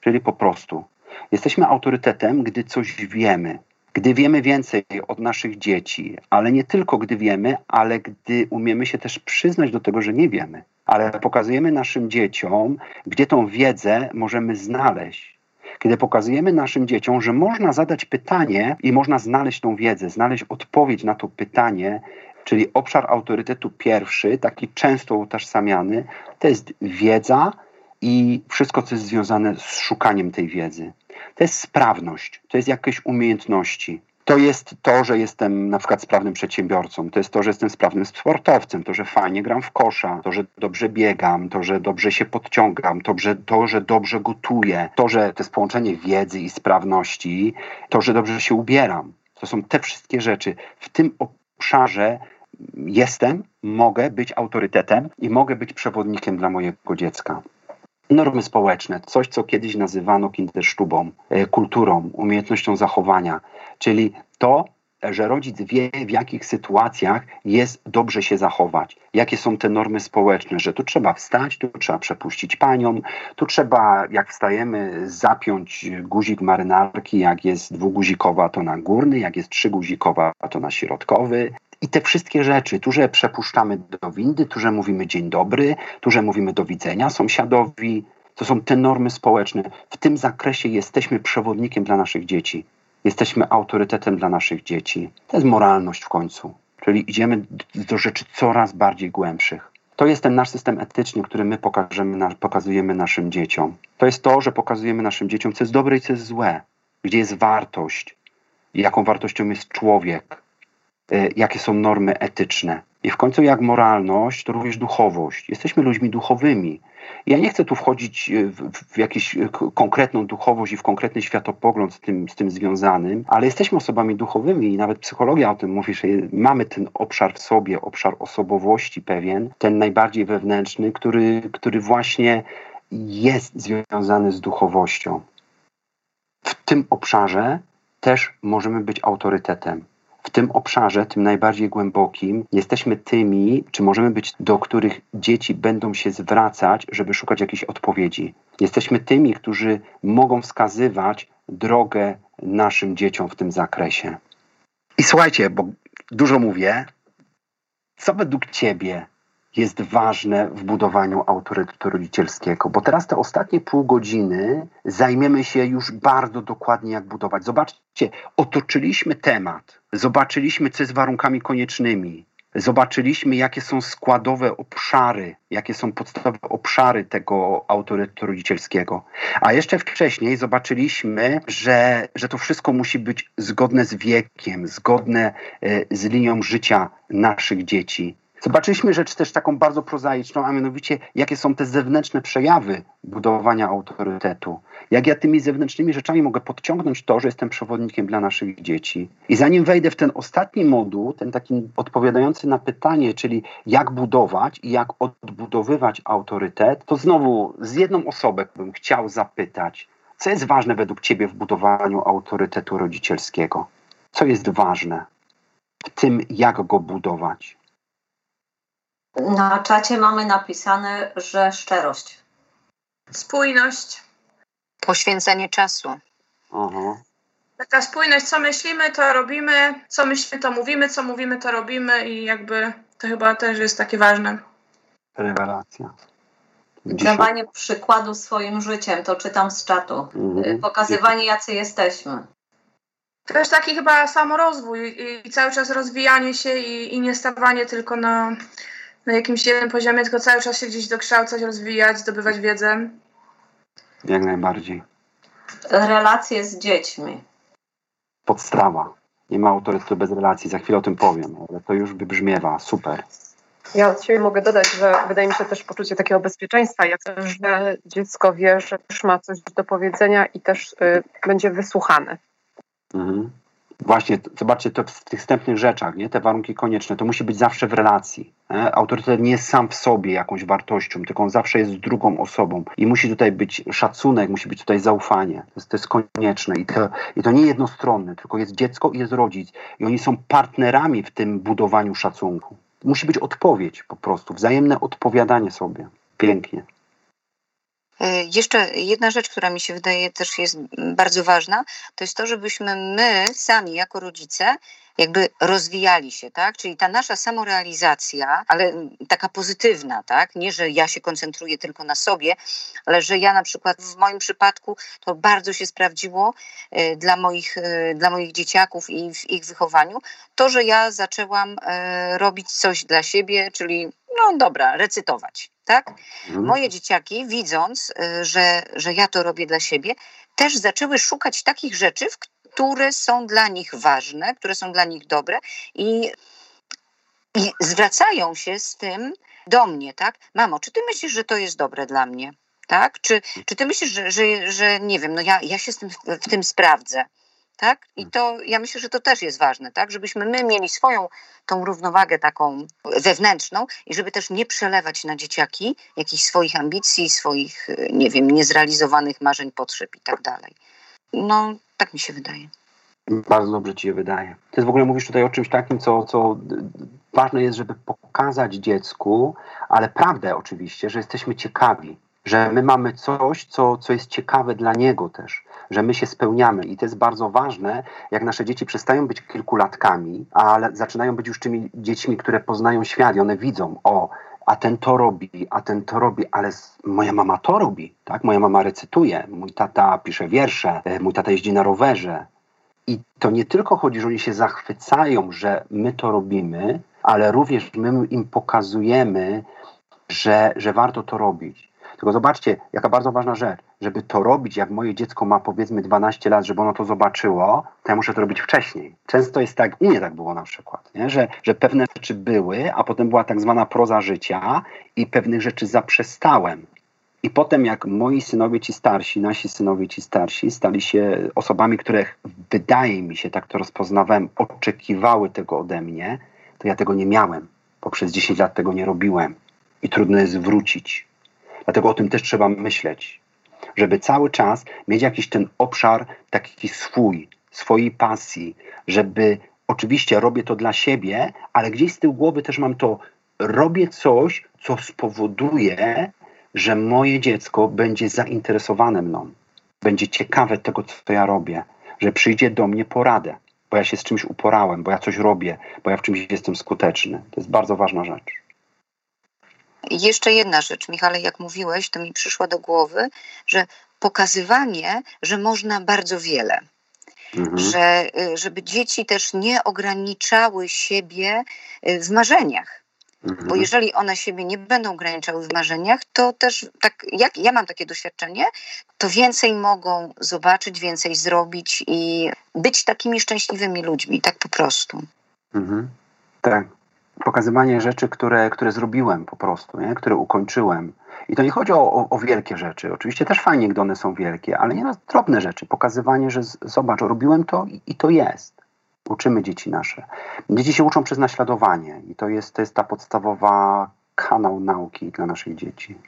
czyli po prostu. Jesteśmy autorytetem, gdy coś wiemy. Gdy wiemy więcej od naszych dzieci, ale nie tylko gdy wiemy, ale gdy umiemy się też przyznać do tego, że nie wiemy. Ale pokazujemy naszym dzieciom, gdzie tą wiedzę możemy znaleźć. Kiedy pokazujemy naszym dzieciom, że można zadać pytanie i można znaleźć tą wiedzę, znaleźć odpowiedź na to pytanie, czyli obszar autorytetu pierwszy, taki często utożsamiany, to jest wiedza i wszystko, co jest związane z szukaniem tej wiedzy. To jest sprawność, to jest jakieś umiejętności. To jest to, że jestem na przykład sprawnym przedsiębiorcą, to jest to, że jestem sprawnym sportowcem, to, że fajnie gram w kosza, to, że dobrze biegam, to, że dobrze się podciągam, to, że, to, że dobrze gotuję, to, że to jest połączenie wiedzy i sprawności, to, że dobrze się ubieram. To są te wszystkie rzeczy. W tym obszarze jestem, mogę być autorytetem i mogę być przewodnikiem dla mojego dziecka. Normy społeczne, coś, co kiedyś nazywano kindersztubą, kulturą, umiejętnością zachowania, czyli to, że rodzic wie, w jakich sytuacjach jest dobrze się zachować, jakie są te normy społeczne, że tu trzeba wstać, tu trzeba przepuścić panią, tu trzeba, jak wstajemy, zapiąć guzik marynarki, jak jest dwuguzikowa, to na górny, jak jest trzyguzikowa, to na środkowy. I te wszystkie rzeczy, tu że przepuszczamy do windy, tu że mówimy dzień dobry, tu że mówimy do widzenia sąsiadowi, to są te normy społeczne. W tym zakresie jesteśmy przewodnikiem dla naszych dzieci. Jesteśmy autorytetem dla naszych dzieci. To jest moralność w końcu. Czyli idziemy do rzeczy coraz bardziej głębszych. To jest ten nasz system etyczny, który my pokażemy, pokazujemy naszym dzieciom. To jest to, że pokazujemy naszym dzieciom, co jest dobre i co jest złe. Gdzie jest wartość, jaką wartością jest człowiek, jakie są normy etyczne. I w końcu jak moralność, to również duchowość. Jesteśmy ludźmi duchowymi. Ja nie chcę tu wchodzić w, w jakąś konkretną duchowość i w konkretny światopogląd z tym, z tym związanym, ale jesteśmy osobami duchowymi i nawet psychologia o tym mówi, że mamy ten obszar w sobie, obszar osobowości pewien, ten najbardziej wewnętrzny, który, który właśnie jest związany z duchowością. W tym obszarze też możemy być autorytetem. W tym obszarze, tym najbardziej głębokim, jesteśmy tymi, czy możemy być, do których dzieci będą się zwracać, żeby szukać jakichś odpowiedzi. Jesteśmy tymi, którzy mogą wskazywać drogę naszym dzieciom w tym zakresie. I słuchajcie, bo dużo mówię, co według ciebie jest ważne w budowaniu autorytetu rodzicielskiego? Bo teraz te ostatnie pół godziny zajmiemy się już bardzo dokładnie, jak budować. Zobaczcie, otoczyliśmy temat, zobaczyliśmy, co jest warunkami koniecznymi, zobaczyliśmy, jakie są składowe obszary, jakie są podstawowe obszary tego autorytetu rodzicielskiego. A jeszcze wcześniej zobaczyliśmy, że, że to wszystko musi być zgodne z wiekiem, zgodne y, z linią życia naszych dzieci. Zobaczyliśmy rzecz też taką bardzo prozaiczną, a mianowicie jakie są te zewnętrzne przejawy budowania autorytetu. Jak ja tymi zewnętrznymi rzeczami mogę podciągnąć to, że jestem przewodnikiem dla naszych dzieci. I zanim wejdę w ten ostatni moduł, ten taki odpowiadający na pytanie, czyli jak budować i jak odbudowywać autorytet, to znowu z jedną osobę bym chciał zapytać, co jest ważne według ciebie w budowaniu autorytetu rodzicielskiego? Co jest ważne w tym, jak go budować? Na czacie mamy napisane, że szczerość. Spójność. Poświęcenie czasu. Uh-huh. Taka spójność, co myślimy, to robimy, co myślimy, to mówimy, co mówimy, to robimy i jakby to chyba też jest takie ważne. Rewelacja. Dzisiaj. Dawanie przykładu swoim życiem, to czytam z czatu. Mm-hmm. Pokazywanie, jacy jesteśmy. To jest taki chyba samorozwój i, i cały czas rozwijanie się i, i nie stawanie tylko na... na jakimś jednym poziomie, tylko cały czas się gdzieś dokształcać, rozwijać, zdobywać wiedzę. Jak najbardziej. Relacje z dziećmi. Podstawa. Nie ma autorytetu bez relacji. Za chwilę o tym powiem, ale to już wybrzmiewa. Super. Ja od siebie mogę dodać, że wydaje mi się też poczucie takiego bezpieczeństwa, jak to, że dziecko wie, że już ma coś do powiedzenia i też y, będzie wysłuchane. Mhm. Właśnie, zobaczcie, to w tych wstępnych rzeczach, nie? Te warunki konieczne, to musi być zawsze w relacji. Nie? Autorytet nie jest sam w sobie jakąś wartością, tylko on zawsze jest z drugą osobą. I musi tutaj być szacunek, musi być tutaj zaufanie. To jest, to jest konieczne. I to, i to nie jednostronne, tylko jest dziecko i jest rodzic. I oni są partnerami w tym budowaniu szacunku. Musi być odpowiedź po prostu, wzajemne odpowiadanie sobie. Pięknie. Jeszcze jedna rzecz, która mi się wydaje też jest bardzo ważna, to jest to, żebyśmy my sami jako rodzice jakby rozwijali się, tak? Czyli ta nasza samorealizacja, ale taka pozytywna, tak? Nie, że ja się koncentruję tylko na sobie, ale że ja na przykład w moim przypadku to bardzo się sprawdziło y, dla moich, y, dla moich dzieciaków i w ich wychowaniu. To, że ja zaczęłam y, robić coś dla siebie, czyli no dobra, recytować, tak? Moje dzieciaki widząc, y, że, że ja to robię dla siebie, też zaczęły szukać takich rzeczy, w które są dla nich ważne, które są dla nich dobre i, i zwracają się z tym do mnie, tak? Mamo, czy ty myślisz, że to jest dobre dla mnie, tak? Czy, czy ty myślisz, że, że, że nie wiem, no ja, ja się z tym, w tym sprawdzę, tak? I to, ja myślę, że to też jest ważne, tak? Żebyśmy my mieli swoją tą równowagę taką wewnętrzną i żeby też nie przelewać na dzieciaki jakichś swoich ambicji, swoich, nie wiem, niezrealizowanych marzeń, potrzeb i tak dalej. No, tak mi się wydaje. Bardzo dobrze ci się wydaje. Ty w ogóle mówisz tutaj o czymś takim, co, co ważne jest, żeby pokazać dziecku, ale prawdę oczywiście, że jesteśmy ciekawi, że my mamy coś, co, co jest ciekawe dla niego też, że my się spełniamy i to jest bardzo ważne, jak nasze dzieci przestają być kilkulatkami, ale zaczynają być już tymi dziećmi, które poznają świat i one widzą, o, a ten to robi, a ten to robi, ale moja mama to robi, tak? Moja mama recytuje, mój tata pisze wiersze, mój tata jeździ na rowerze. I to nie tylko chodzi, że oni się zachwycają, że my to robimy, ale również my im pokazujemy, że, że warto to robić. Tylko zobaczcie, jaka bardzo ważna rzecz, żeby to robić, jak moje dziecko ma powiedzmy dwanaście lat, żeby ono to zobaczyło, to ja muszę to robić wcześniej. Często jest tak, u mnie tak było na przykład, nie? Że, że pewne rzeczy były, a potem była tak zwana proza życia i pewnych rzeczy zaprzestałem. I potem jak moi synowie ci starsi, nasi synowie ci starsi stali się osobami, które wydaje mi się, tak to rozpoznawałem, oczekiwały tego ode mnie, to ja tego nie miałem, bo przez dziesięć lat tego nie robiłem i trudno jest wrócić. Dlatego o tym też trzeba myśleć, żeby cały czas mieć jakiś ten obszar taki swój, swojej pasji, żeby oczywiście robię to dla siebie, ale gdzieś z tyłu głowy też mam to, robię coś, co spowoduje, że moje dziecko będzie zainteresowane mną, będzie ciekawe tego, co ja robię, że przyjdzie do mnie poradę, bo ja się z czymś uporałem, bo ja coś robię, bo ja w czymś jestem skuteczny. To jest bardzo ważna rzecz. Jeszcze jedna rzecz, Michale, jak mówiłeś, to mi przyszła do głowy, że pokazywanie, że można bardzo wiele. Mhm. Że, żeby dzieci też nie ograniczały siebie w marzeniach. Mhm. Bo jeżeli one siebie nie będą ograniczały w marzeniach, to też, tak jak ja mam takie doświadczenie, to więcej mogą zobaczyć, więcej zrobić i być takimi szczęśliwymi ludźmi, tak po prostu. Mhm. Tak. Pokazywanie rzeczy, które, które zrobiłem po prostu, nie? Które ukończyłem. I to nie chodzi o, o, o wielkie rzeczy. Oczywiście też fajnie, gdy one są wielkie, ale nie na drobne rzeczy. Pokazywanie, że z, zobacz, robiłem to i, i to jest. Uczymy dzieci nasze. Dzieci się uczą przez naśladowanie i to jest, to jest ta podstawowa kanał nauki dla naszych dzieci.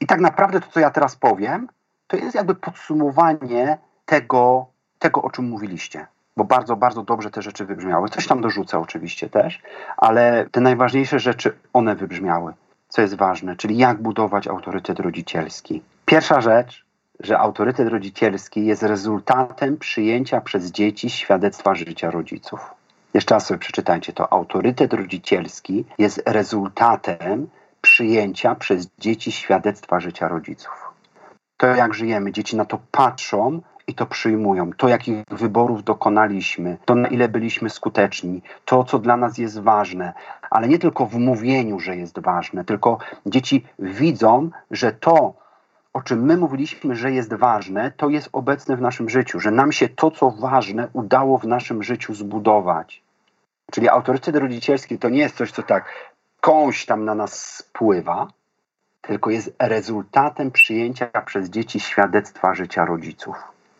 I tak naprawdę to, co ja teraz powiem, to jest jakby podsumowanie tego, tego o czym mówiliście. Bo bardzo, bardzo dobrze te rzeczy wybrzmiały. Coś tam dorzucę oczywiście też, ale te najważniejsze rzeczy, one wybrzmiały. Co jest ważne, czyli jak budować autorytet rodzicielski. Pierwsza rzecz, że autorytet rodzicielski jest rezultatem przyjęcia przez dzieci świadectwa życia rodziców. Jeszcze raz sobie przeczytajcie to. Autorytet rodzicielski jest rezultatem przyjęcia przez dzieci świadectwa życia rodziców. To jak żyjemy, dzieci na to patrzą, i to przyjmują, to jakich wyborów dokonaliśmy, to na ile byliśmy skuteczni, to co dla nas jest ważne, ale nie tylko w mówieniu, że jest ważne, tylko dzieci widzą, że to, o czym my mówiliśmy, że jest ważne, to jest obecne w naszym życiu, że nam się to, co ważne, udało w naszym życiu zbudować. Czyli autorytet rodzicielski to nie jest coś, co tak kąś tam na nas spływa, tylko jest rezultatem przyjęcia przez dzieci świadectwa życia rodziców.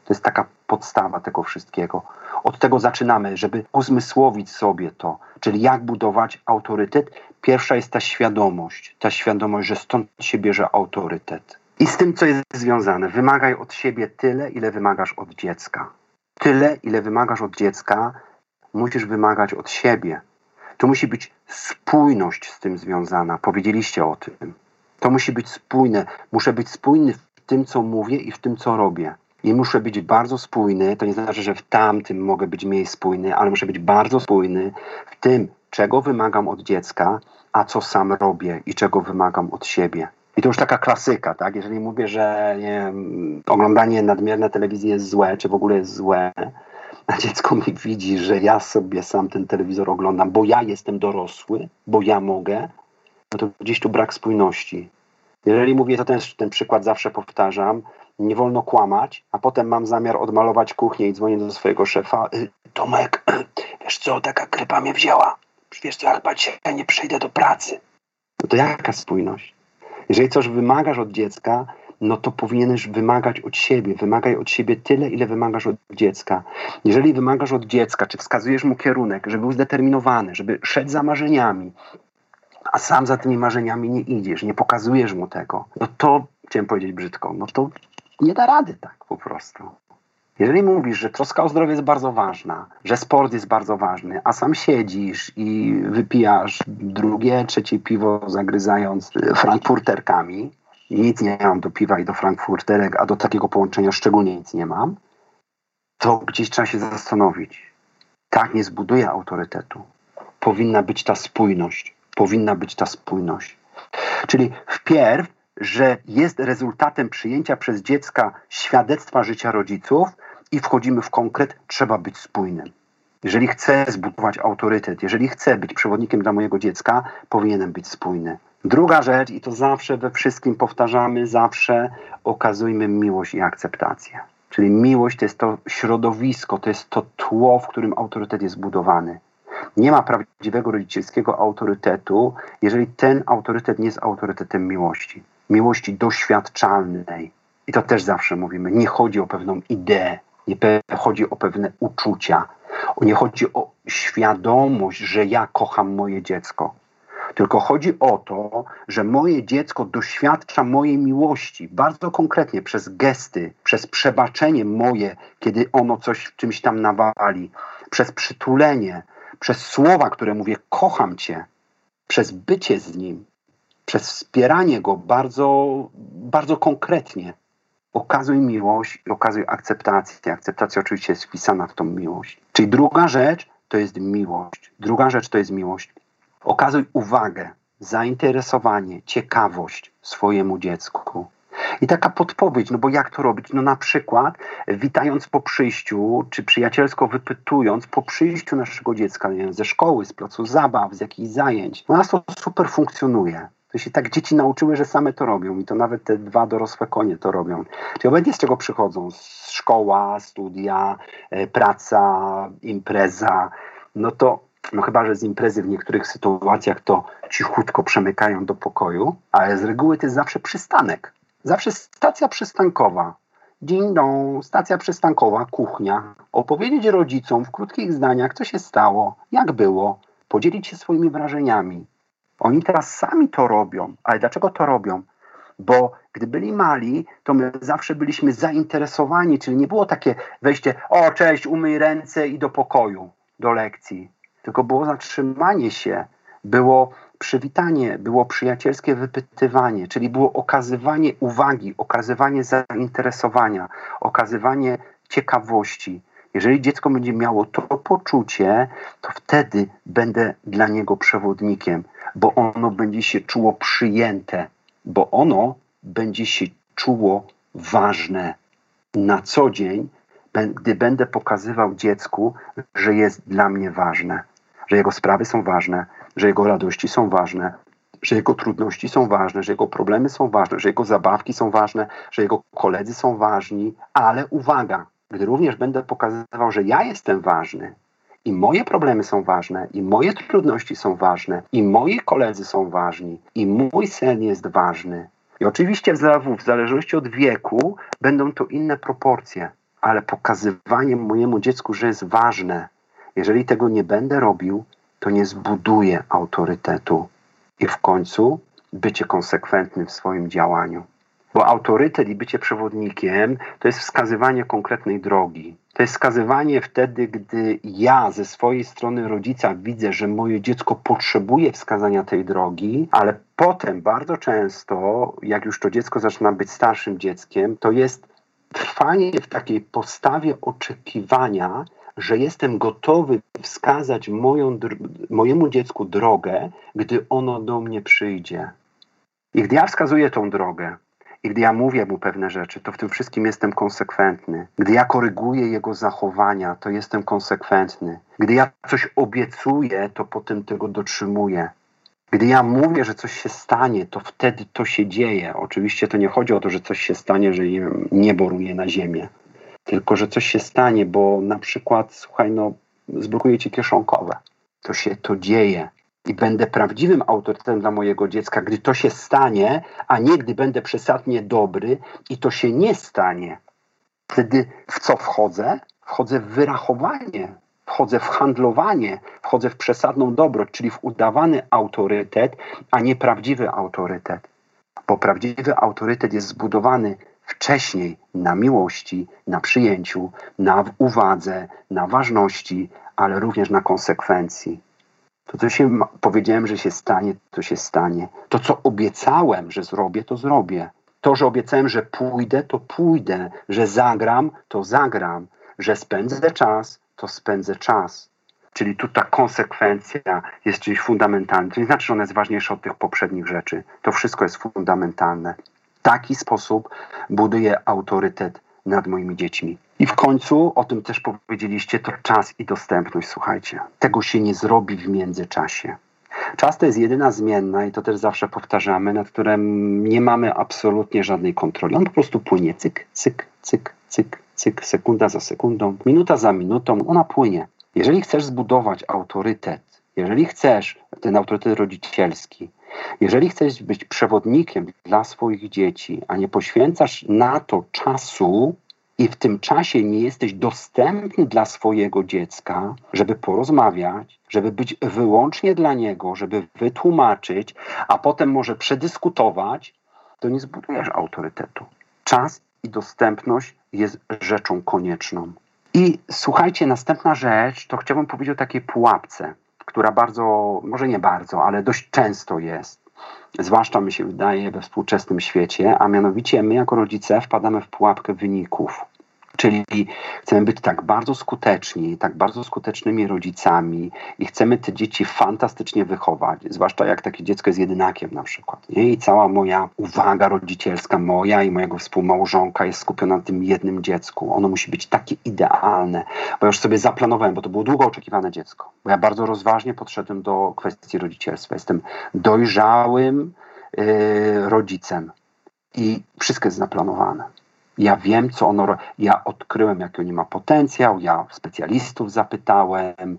To jest taka podstawa tego wszystkiego. Od tego zaczynamy, żeby uzmysłowić sobie to, czyli jak budować autorytet. Pierwsza jest ta świadomość, ta świadomość, że stąd się bierze autorytet. I z tym, co jest związane, wymagaj od siebie tyle, ile wymagasz od dziecka. Tyle, ile wymagasz od dziecka, musisz wymagać od siebie. To musi być spójność z tym związana. Powiedzieliście o tym. To musi być spójne. Muszę być spójny w tym, co mówię i w tym, co robię. I muszę być bardzo spójny, to nie znaczy, że w tamtym mogę być mniej spójny, ale muszę być bardzo spójny w tym, czego wymagam od dziecka, a co sam robię i czego wymagam od siebie. I to już taka klasyka, tak? Jeżeli mówię, że nie wiem, oglądanie nadmierne telewizji jest złe, czy w ogóle jest złe, a dziecko mi widzi, że ja sobie sam ten telewizor oglądam, bo ja jestem dorosły, bo ja mogę, no to gdzieś tu brak spójności. Jeżeli mówię, to ten, ten przykład zawsze powtarzam, nie wolno kłamać, a potem mam zamiar odmalować kuchnię i dzwonię do swojego szefa. Tomek, wiesz co, taka grypa mnie wzięła. Wiesz co, ja chyba dzisiaj nie przyjdę do pracy. No to jaka spójność? Jeżeli coś wymagasz od dziecka, no to powinieneś wymagać od siebie. Wymagaj od siebie tyle, ile wymagasz od dziecka. Jeżeli wymagasz od dziecka, czy wskazujesz mu kierunek, żeby był zdeterminowany, żeby szedł za marzeniami, a sam za tymi marzeniami nie idziesz, nie pokazujesz mu tego, no to, chciałem powiedzieć brzydko, no to nie da rady tak po prostu. Jeżeli mówisz, że troska o zdrowie jest bardzo ważna, że sport jest bardzo ważny, a sam siedzisz i wypijasz drugie, trzecie piwo zagryzając frankfurterkami, nic nie mam do piwa i do frankfurterek, a do takiego połączenia szczególnie nic nie mam, to gdzieś trzeba się zastanowić. Tak nie zbuduje autorytetu. Powinna być ta spójność. Powinna być ta spójność. Czyli wpierw, że jest rezultatem przyjęcia przez dziecka świadectwa życia rodziców i wchodzimy w konkret, trzeba być spójnym. Jeżeli chcę zbudować autorytet, jeżeli chcę być przewodnikiem dla mojego dziecka, powinienem być spójny. Druga rzecz, i to zawsze we wszystkim powtarzamy, zawsze okazujmy miłość i akceptację. Czyli miłość to jest to środowisko, to jest to tło, w którym autorytet jest budowany. Nie ma prawdziwego rodzicielskiego autorytetu, jeżeli ten autorytet nie jest autorytetem miłości. Miłości doświadczalnej. I to też zawsze mówimy. Nie chodzi o pewną ideę, nie chodzi o pewne uczucia. Nie chodzi o świadomość, że ja kocham moje dziecko. Tylko chodzi o to, że moje dziecko doświadcza mojej miłości bardzo konkretnie przez gesty, przez przebaczenie moje, kiedy ono coś czymś tam nawali, przez przytulenie, przez słowa, które mówię kocham cię, przez bycie z nim, przez wspieranie go bardzo, bardzo konkretnie. Okazuj miłość i okazuj akceptację. Akceptacja oczywiście jest wpisana w tą miłość. Czyli druga rzecz to jest miłość. Druga rzecz to jest miłość. Okazuj uwagę, zainteresowanie, ciekawość swojemu dziecku. I taka podpowiedź, no bo jak to robić? No na przykład witając po przyjściu, czy przyjacielsko wypytując po przyjściu naszego dziecka, nie wiem, ze szkoły, z placu zabaw, z jakichś zajęć. U nas to super funkcjonuje. To się tak dzieci nauczyły, że same to robią i to nawet te dwa dorosłe konie to robią. Czyli obojętnie z czego przychodzą, szkoła, studia, praca, impreza, no to no chyba, że z imprezy w niektórych sytuacjach to cichutko przemykają do pokoju, ale z reguły to jest zawsze przystanek. Zawsze stacja przystankowa. Dzień dobry, stacja przystankowa, kuchnia. Opowiedzieć rodzicom w krótkich zdaniach, co się stało, jak było, podzielić się swoimi wrażeniami. Oni teraz sami to robią. Ale dlaczego to robią? Bo gdy byli mali, to my zawsze byliśmy zainteresowani, czyli nie było takie wejście, o cześć, umyj ręce i do pokoju, do lekcji. Tylko było zatrzymanie się, było przywitanie, było przyjacielskie wypytywanie, czyli było okazywanie uwagi, okazywanie zainteresowania, okazywanie ciekawości. Jeżeli dziecko będzie miało to poczucie, to wtedy będę dla niego przewodnikiem, bo ono będzie się czuło przyjęte, bo ono będzie się czuło ważne na co dzień, gdy będę pokazywał dziecku, że jest dla mnie ważne, że jego sprawy są ważne, że jego radości są ważne, że jego trudności są ważne, że jego problemy są ważne, że jego zabawki są ważne, że jego koledzy są ważni, ale uwaga, gdy również będę pokazywał, że ja jestem ważny i moje problemy są ważne, i moje trudności są ważne, i moi koledzy są ważni, i mój sen jest ważny. I oczywiście w zależności od wieku będą to inne proporcje, ale pokazywanie mojemu dziecku, że jest ważne, jeżeli tego nie będę robił, to nie zbuduję autorytetu. I w końcu bycie konsekwentnym w swoim działaniu. Bo autorytet i bycie przewodnikiem to jest wskazywanie konkretnej drogi. To jest wskazywanie wtedy, gdy ja ze swojej strony rodzica widzę, że moje dziecko potrzebuje wskazania tej drogi, ale potem bardzo często, jak już to dziecko zaczyna być starszym dzieckiem, to jest trwanie w takiej postawie oczekiwania, że jestem gotowy wskazać moją, mojemu dziecku drogę, gdy ono do mnie przyjdzie. I gdy ja wskazuję tą drogę, i gdy ja mówię mu pewne rzeczy, to w tym wszystkim jestem konsekwentny. Gdy ja koryguję jego zachowania, to jestem konsekwentny. Gdy ja coś obiecuję, to potem tego dotrzymuję. Gdy ja mówię, że coś się stanie, to wtedy to się dzieje. Oczywiście to nie chodzi o to, że coś się stanie, że niebo runie na ziemię. Tylko, że coś się stanie, bo na przykład, słuchaj, no, zblokuje ci kieszonkowe. To się to dzieje. I będę prawdziwym autorytetem dla mojego dziecka, gdy to się stanie, a nie gdy będę przesadnie dobry i to się nie stanie. Wtedy w co wchodzę? Wchodzę w wyrachowanie, wchodzę w handlowanie, wchodzę w przesadną dobroć, czyli w udawany autorytet, a nie prawdziwy autorytet. Bo prawdziwy autorytet jest zbudowany wcześniej na miłości, na przyjęciu, na uwadze, na ważności, ale również na konsekwencji. To, co się powiedziałem, że się stanie, to się stanie. To, co obiecałem, że zrobię, to zrobię. To, że obiecałem, że pójdę, to pójdę, że zagram, to zagram, że spędzę czas, to spędzę czas. Czyli tu ta konsekwencja jest czymś fundamentalnym. To nie znaczy, że ona jest ważniejsza od tych poprzednich rzeczy. To wszystko jest fundamentalne. W taki sposób buduję autorytet nad moimi dziećmi. I w końcu, o tym też powiedzieliście, to czas i dostępność, słuchajcie. Tego się nie zrobi w międzyczasie. Czas to jest jedyna zmienna i to też zawsze powtarzamy, nad którym nie mamy absolutnie żadnej kontroli. On po prostu płynie cyk, cyk, cyk, cyk, cyk, sekunda za sekundą, minuta za minutą, ona płynie. Jeżeli chcesz zbudować autorytet, jeżeli chcesz ten autorytet rodzicielski, jeżeli chcesz być przewodnikiem dla swoich dzieci, a nie poświęcasz na to czasu i w tym czasie nie jesteś dostępny dla swojego dziecka, żeby porozmawiać, żeby być wyłącznie dla niego, żeby wytłumaczyć, a potem może przedyskutować, to nie zbudujesz autorytetu. Czas i dostępność jest rzeczą konieczną. I słuchajcie, następna rzecz, to chciałbym powiedzieć o takiej pułapce, która bardzo, może nie bardzo, ale dość często jest, zwłaszcza mi się wydaje we współczesnym świecie, a mianowicie my jako rodzice wpadamy w pułapkę wyników. Czyli chcemy być tak bardzo skuteczni, tak bardzo skutecznymi rodzicami i chcemy te dzieci fantastycznie wychować, zwłaszcza jak takie dziecko jest jedynakiem na przykład. Nie? I cała moja uwaga rodzicielska, moja i mojego współmałżonka jest skupiona na tym jednym dziecku. Ono musi być takie idealne, bo już sobie zaplanowałem, bo to było długo oczekiwane dziecko. Bo ja bardzo rozważnie podszedłem do kwestii rodzicielstwa. Jestem dojrzałym yy, rodzicem i wszystko jest zaplanowane. Ja wiem, co ono robi. Ja odkryłem, jaki on ma potencjał, ja specjalistów zapytałem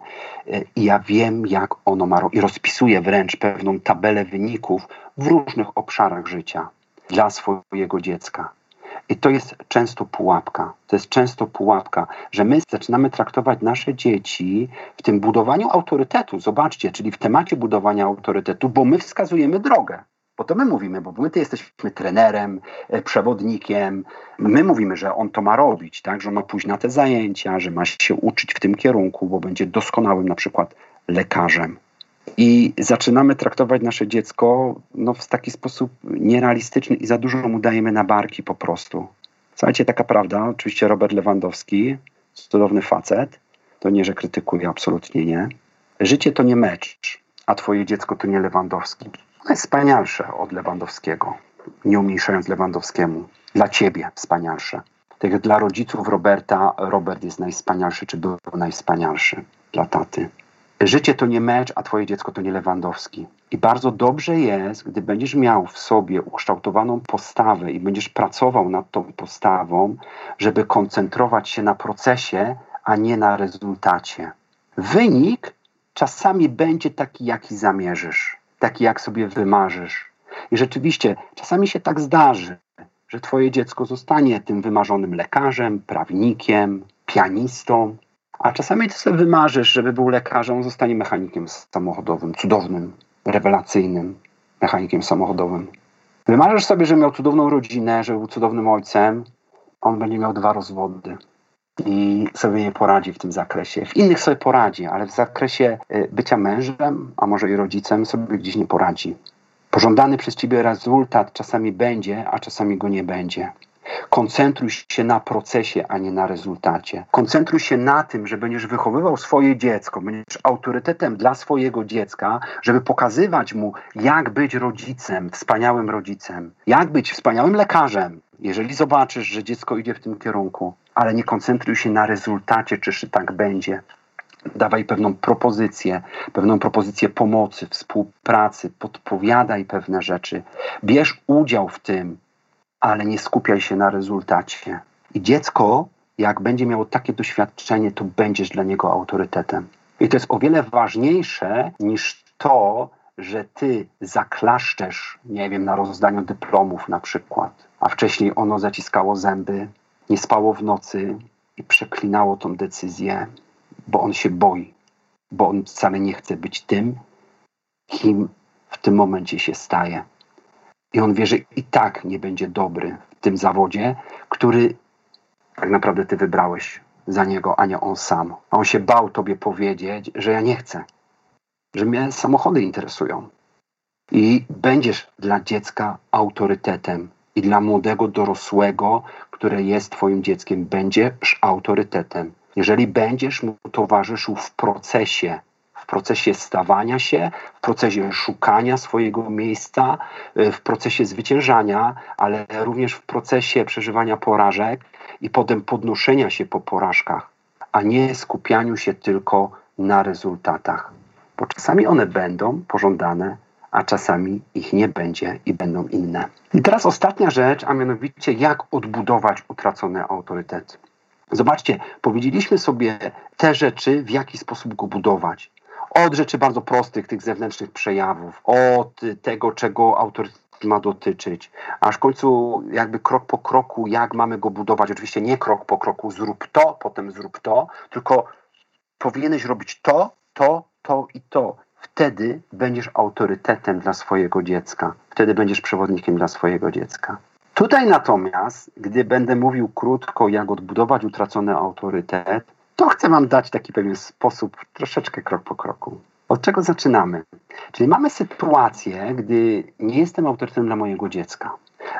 i ja wiem, jak ono ma robić. I rozpisuję wręcz pewną tabelę wyników w różnych obszarach życia dla swojego dziecka. I to jest często pułapka. To jest często pułapka, że my zaczynamy traktować nasze dzieci w tym budowaniu autorytetu. Zobaczcie, czyli w temacie budowania autorytetu, bo my wskazujemy drogę. Bo to my mówimy, bo my ty jesteśmy trenerem, przewodnikiem. My mówimy, że on to ma robić, tak? Że on ma pójść na te zajęcia, że ma się uczyć w tym kierunku, bo będzie doskonałym na przykład lekarzem. I zaczynamy traktować nasze dziecko no, w taki sposób nierealistyczny i za dużo mu dajemy na barki po prostu. Słuchajcie, taka prawda, oczywiście Robert Lewandowski, cudowny facet, to nie, że krytykuje, absolutnie nie. Życie to nie mecz, a twoje dziecko to nie Lewandowski. Ono jest wspanialsze od Lewandowskiego, nie umniejszając Lewandowskiemu. Dla ciebie wspanialsze. Tak jak dla rodziców Roberta, Robert jest najwspanialszy, czy był najwspanialszy dla taty. Życie to nie mecz, a twoje dziecko to nie Lewandowski. I bardzo dobrze jest, gdy będziesz miał w sobie ukształtowaną postawę i będziesz pracował nad tą postawą, żeby koncentrować się na procesie, a nie na rezultacie. Wynik czasami będzie taki, jaki zamierzysz. Taki, jak sobie wymarzysz. I rzeczywiście, czasami się tak zdarzy, że twoje dziecko zostanie tym wymarzonym lekarzem, prawnikiem, pianistą, a czasami ty sobie wymarzysz, żeby był lekarzem, zostanie mechanikiem samochodowym, cudownym, rewelacyjnym mechanikiem samochodowym. Wymarzysz sobie, że miał cudowną rodzinę, że był cudownym ojcem, a on będzie miał dwa rozwody. I sobie nie poradzi w tym zakresie. W innych sobie poradzi, ale w zakresie bycia mężem, a może i rodzicem sobie gdzieś nie poradzi. Pożądany przez ciebie rezultat czasami będzie, a czasami go nie będzie. Koncentruj się na procesie, a nie na rezultacie. Koncentruj się na tym, że będziesz wychowywał swoje dziecko, będziesz autorytetem dla swojego dziecka, żeby pokazywać mu, jak być rodzicem, wspaniałym rodzicem, jak być wspaniałym lekarzem, jeżeli zobaczysz, że dziecko idzie w tym kierunku. Ale nie koncentruj się na rezultacie, czy tak będzie. Dawaj pewną propozycję, pewną propozycję pomocy, współpracy, podpowiadaj pewne rzeczy. Bierz udział w tym, ale nie skupiaj się na rezultacie. I dziecko, jak będzie miało takie doświadczenie, to będziesz dla niego autorytetem. I to jest o wiele ważniejsze niż to, że ty zaklaszczesz, nie wiem, na rozdaniu dyplomów na przykład, a wcześniej ono zaciskało zęby, nie spało w nocy i przeklinało tą decyzję, bo on się boi, bo on wcale nie chce być tym, kim w tym momencie się staje. I on wie, że i tak nie będzie dobry w tym zawodzie, który tak naprawdę ty wybrałeś za niego, a nie on sam. A on się bał tobie powiedzieć, że ja nie chcę, że mnie samochody interesują. I będziesz dla dziecka autorytetem, i dla młodego dorosłego, które jest twoim dzieckiem, będziesz autorytetem. Jeżeli będziesz mu towarzyszył w procesie, w procesie stawania się, w procesie szukania swojego miejsca, w procesie zwyciężania, ale również w procesie przeżywania porażek i potem podnoszenia się po porażkach, a nie skupianiu się tylko na rezultatach. Bo czasami one będą pożądane, a czasami ich nie będzie i będą inne. I teraz ostatnia rzecz, a mianowicie jak odbudować utracony autorytet. Zobaczcie, powiedzieliśmy sobie te rzeczy, w jaki sposób go budować. Od rzeczy bardzo prostych, tych zewnętrznych przejawów, od tego, czego autorytet ma dotyczyć, aż w końcu jakby krok po kroku, jak mamy go budować. Oczywiście nie krok po kroku, zrób to, potem zrób to, tylko powinieneś robić to, to, to i to. Wtedy będziesz autorytetem dla swojego dziecka. Wtedy będziesz przewodnikiem dla swojego dziecka. Tutaj natomiast, gdy będę mówił krótko, jak odbudować utracony autorytet, to chcę wam dać taki pewien sposób, troszeczkę krok po kroku. Od czego zaczynamy? Czyli mamy sytuację, gdy nie jestem autorytetem dla mojego dziecka.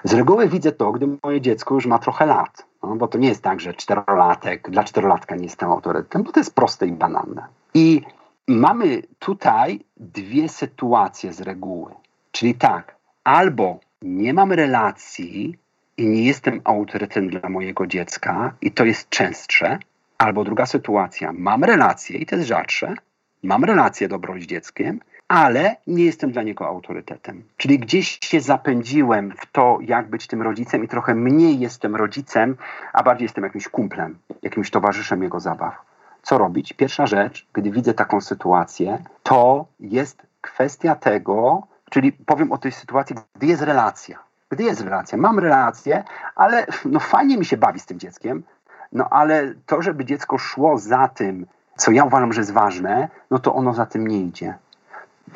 Z reguły widzę to, gdy moje dziecko już ma trochę lat. No, bo to nie jest tak, że czterolatek, dla czterolatka nie jestem autorytetem, bo to jest proste i banalne. I mamy tutaj dwie sytuacje z reguły. Czyli tak, albo nie mam relacji i nie jestem autorytetem dla mojego dziecka i to jest częstsze, albo druga sytuacja, mam relację i to jest rzadsze, mam relację dobrą z dzieckiem, ale nie jestem dla niego autorytetem. Czyli gdzieś się zapędziłem w to, jak być tym rodzicem i trochę mniej jestem rodzicem, a bardziej jestem jakimś kumplem, jakimś towarzyszem jego zabaw. Co robić? Pierwsza rzecz, gdy widzę taką sytuację, to jest kwestia tego, czyli powiem o tej sytuacji, gdy jest relacja. Gdy jest relacja, mam relację, ale no fajnie mi się bawi z tym dzieckiem, no ale to, żeby dziecko szło za tym, co ja uważam, że jest ważne, no to ono za tym nie idzie.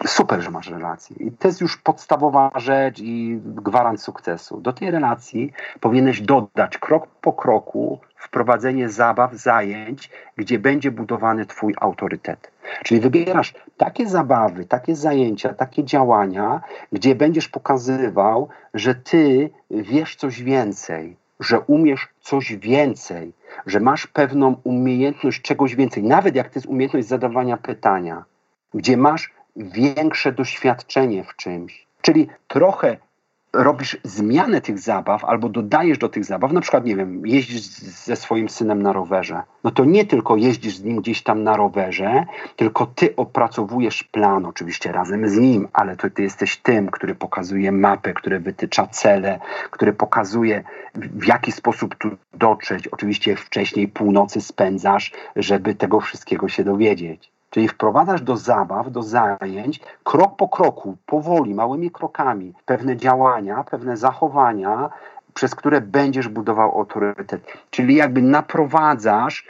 Super, że masz relację. I to jest już podstawowa rzecz i gwarant sukcesu. Do tej relacji powinieneś dodać krok po kroku wprowadzenie zabaw, zajęć, gdzie będzie budowany twój autorytet. Czyli wybierasz takie zabawy, takie zajęcia, takie działania, gdzie będziesz pokazywał, że ty wiesz coś więcej, że umiesz coś więcej, że masz pewną umiejętność czegoś więcej, nawet jak to jest umiejętność zadawania pytania, gdzie masz większe doświadczenie w czymś. Czyli trochę robisz zmianę tych zabaw albo dodajesz do tych zabaw, na przykład, nie wiem, jeździsz ze swoim synem na rowerze. No to nie tylko jeździsz z nim gdzieś tam na rowerze, tylko ty opracowujesz plan, oczywiście razem z nim, ale to ty jesteś tym, który pokazuje mapę, który wytycza cele, który pokazuje, w jaki sposób tu dotrzeć. Oczywiście wcześniej północy spędzasz, żeby tego wszystkiego się dowiedzieć. Czyli wprowadzasz do zabaw, do zajęć, krok po kroku, powoli, małymi krokami, pewne działania, pewne zachowania, przez które będziesz budował autorytet. Czyli jakby naprowadzasz,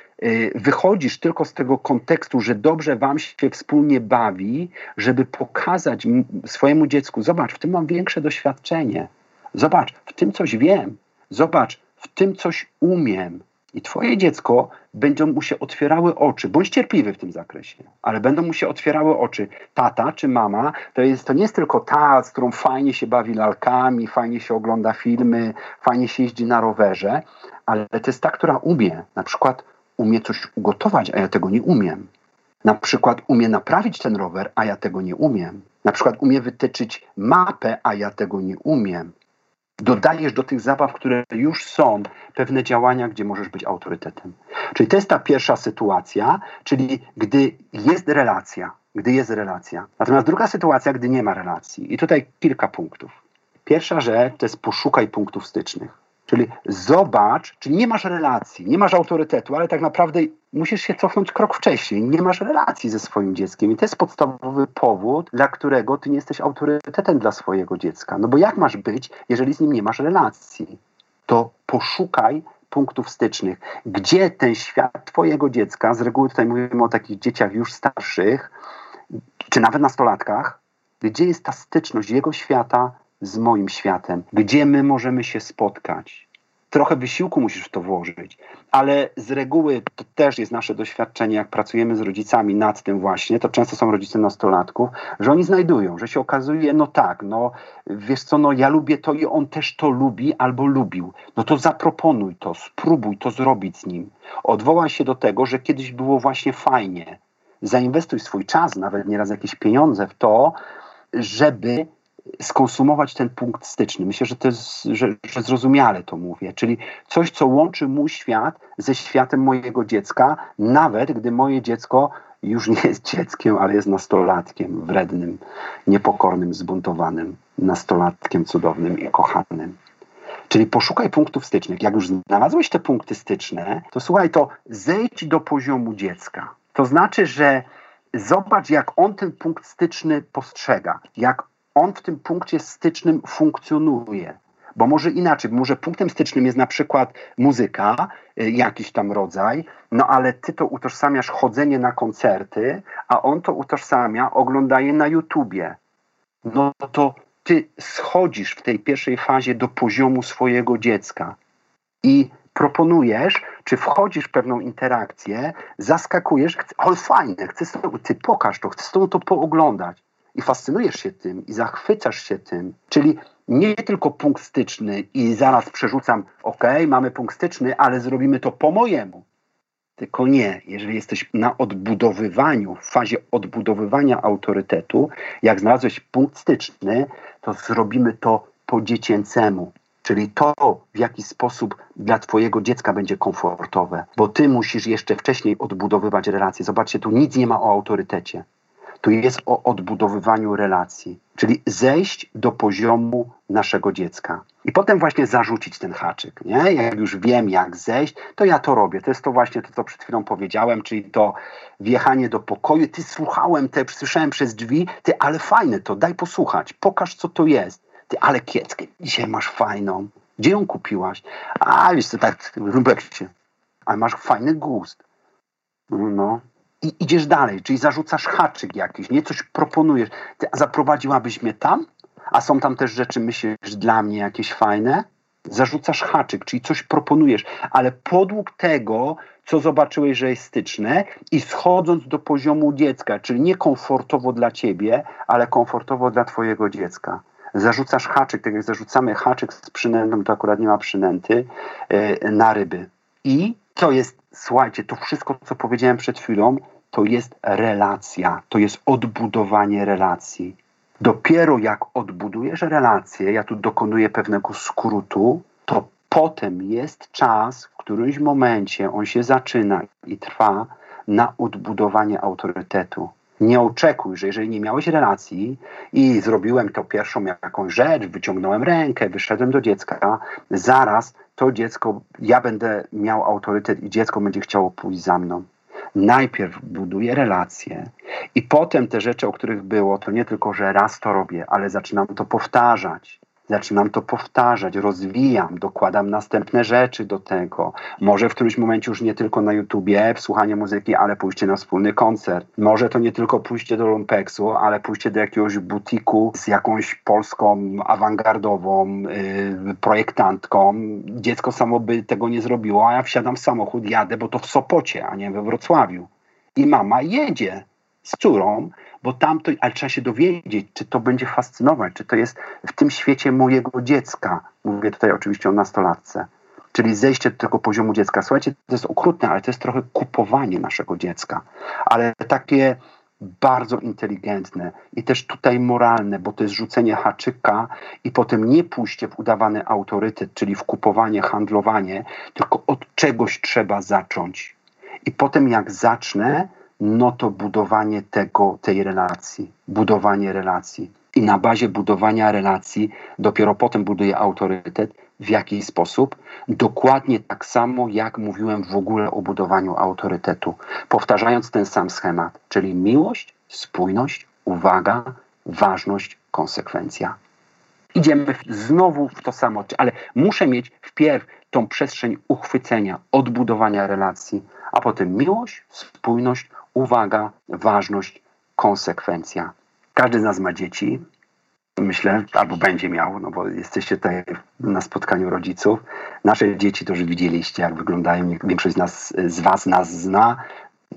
wychodzisz tylko z tego kontekstu, że dobrze wam się wspólnie bawi, żeby pokazać swojemu dziecku, zobacz, w tym mam większe doświadczenie, zobacz, w tym coś wiem, zobacz, w tym coś umiem. I twoje dziecko będą mu się otwierały oczy. Bądź cierpliwy w tym zakresie, ale będą mu się otwierały oczy. Tata czy mama to, jest, to nie jest tylko ta, z którą fajnie się bawi lalkami, fajnie się ogląda filmy, fajnie się jeździ na rowerze, ale to jest ta, która umie. Na przykład umie coś ugotować, a ja tego nie umiem. Na przykład umie naprawić ten rower, a ja tego nie umiem. Na przykład umie wytyczyć mapę, a ja tego nie umiem. Dodajesz do tych zabaw, które już są, pewne działania, gdzie możesz być autorytetem. Czyli to jest ta pierwsza sytuacja, czyli gdy jest relacja, gdy jest relacja. Natomiast druga sytuacja, gdy nie ma relacji. I tutaj kilka punktów. Pierwsza rzecz to jest poszukaj punktów stycznych. Czyli zobacz, czyli nie masz relacji, nie masz autorytetu, ale tak naprawdę musisz się cofnąć krok wcześniej. Nie masz relacji ze swoim dzieckiem i to jest podstawowy powód, dla którego ty nie jesteś autorytetem dla swojego dziecka. No bo jak masz być, jeżeli z nim nie masz relacji? To poszukaj punktów stycznych. Gdzie ten świat twojego dziecka, z reguły tutaj mówimy o takich dzieciach już starszych, czy nawet nastolatkach, gdzie jest ta styczność jego świata z moim światem, gdzie my możemy się spotkać. trochę wysiłku musisz w to włożyć, ale z reguły to też jest nasze doświadczenie, jak pracujemy z rodzicami nad tym właśnie, to często są rodzice nastolatków, że oni znajdują, że się okazuje, no tak, no wiesz co, no ja lubię to i on też to lubi albo lubił, no to zaproponuj to, spróbuj to zrobić z nim. Odwołaj się do tego, że kiedyś było właśnie fajnie. Zainwestuj swój czas, nawet nieraz jakieś pieniądze w to, żeby skonsumować ten punkt styczny. Myślę, że to jest, że, że zrozumiale to mówię. Czyli coś, co łączy mój świat ze światem mojego dziecka, nawet gdy moje dziecko już nie jest dzieckiem, ale jest nastolatkiem wrednym, niepokornym, zbuntowanym, nastolatkiem cudownym i kochanym. Czyli poszukaj punktów stycznych. Jak już znalazłeś te punkty styczne, to słuchaj, to zejdź do poziomu dziecka. To znaczy, że zobacz, jak on ten punkt styczny postrzega, jak on w tym punkcie stycznym funkcjonuje. Bo może inaczej, może punktem stycznym jest na przykład muzyka, jakiś tam rodzaj, no ale ty to utożsamiasz chodzenie na koncerty, a on to utożsamia, oglądaje na YouTubie. No to ty schodzisz w tej pierwszej fazie do poziomu swojego dziecka i proponujesz, czy wchodzisz w pewną interakcję, zaskakujesz, ale fajne, chcesz to, ty pokaż to, chcesz to, to pooglądać. I fascynujesz się tym i zachwycasz się tym. Czyli nie tylko punkt styczny i zaraz przerzucam, ok, mamy punkt styczny, ale zrobimy to po mojemu. Tylko nie, jeżeli jesteś na odbudowywaniu, w fazie odbudowywania autorytetu, jak znalazłeś punkt styczny, to zrobimy to po dziecięcemu. Czyli to, w jaki sposób dla twojego dziecka będzie komfortowe. Bo ty musisz jeszcze wcześniej odbudowywać relacje. Zobaczcie, tu nic nie ma o autorytecie. Tu jest o odbudowywaniu relacji, czyli zejść do poziomu naszego dziecka. I potem właśnie zarzucić ten haczyk, nie? Jak już wiem, jak zejść, to ja to robię. To jest to właśnie to, co przed chwilą powiedziałem, czyli to wjechanie do pokoju. Ty słuchałem, te, słyszałem przez drzwi, ty, ale fajne to, daj posłuchać, pokaż, co to jest. Ty, ale kieckę dzisiaj masz fajną. Gdzie ją kupiłaś? A, wiesz co, tak, rubek się. Ale masz fajny gust. No. I idziesz dalej, czyli zarzucasz haczyk jakiś, nie? Coś proponujesz. Ty, a zaprowadziłabyś mnie tam? A są tam też rzeczy, myślisz, dla mnie jakieś fajne? Zarzucasz haczyk, czyli coś proponujesz, ale podług tego, co zobaczyłeś, że jest styczne i schodząc do poziomu dziecka, czyli nie komfortowo dla ciebie, ale komfortowo dla twojego dziecka. Zarzucasz haczyk, tak jak zarzucamy haczyk z przynętą, to akurat nie ma przynęty, yy, na ryby. I to jest, słuchajcie, to wszystko, co powiedziałem przed chwilą, to jest relacja, to jest odbudowanie relacji. Dopiero jak odbudujesz relację, ja tu dokonuję pewnego skrótu, to potem jest czas, w którymś momencie on się zaczyna i trwa na odbudowanie autorytetu. Nie oczekuj, że jeżeli nie miałeś relacji i zrobiłem to pierwszą jakąś rzecz, wyciągnąłem rękę, wyszedłem do dziecka, zaraz to dziecko, ja będę miał autorytet i dziecko będzie chciało pójść za mną. Najpierw buduję relacje i potem te rzeczy, o których było, to nie tylko, że raz to robię, ale zaczynam to powtarzać. Zaczynam to powtarzać, rozwijam, dokładam następne rzeczy do tego. Może w którymś momencie już nie tylko na YouTubie, słuchanie muzyki, ale pójście na wspólny koncert. Może to nie tylko pójście do lumpeksu, ale pójście do jakiegoś butiku z jakąś polską, awangardową yy, projektantką. Dziecko samo by tego nie zrobiło, a ja wsiadam w samochód, jadę, bo to w Sopocie, a nie we Wrocławiu. I mama jedzie z córą, bo tamto, ale trzeba się dowiedzieć, czy to będzie fascynować, czy to jest w tym świecie mojego dziecka. Mówię tutaj oczywiście o nastolatce. Czyli zejście do tego poziomu dziecka. Słuchajcie, to jest okrutne, ale to jest trochę kupowanie naszego dziecka. Ale takie bardzo inteligentne i też tutaj moralne, bo to jest rzucenie haczyka i potem nie pójście w udawany autorytet, czyli w kupowanie, handlowanie, tylko od czegoś trzeba zacząć. I potem jak zacznę, no to budowanie tego, tej relacji, budowanie relacji. I na bazie budowania relacji dopiero potem buduje autorytet. W jaki sposób? Dokładnie tak samo, jak mówiłem w ogóle o budowaniu autorytetu. Powtarzając ten sam schemat, czyli miłość, spójność, uwaga, ważność, konsekwencja. Idziemy znowu w to samo, ale muszę mieć wpierw tą przestrzeń uchwycenia, odbudowania relacji, a potem miłość, spójność, uwaga, ważność, konsekwencja. Każdy z nas ma dzieci myślę, albo będzie miał, no bo jesteście tutaj na spotkaniu rodziców. Nasze dzieci to już widzieliście, jak wyglądają. Większość z nas, z was nas zna.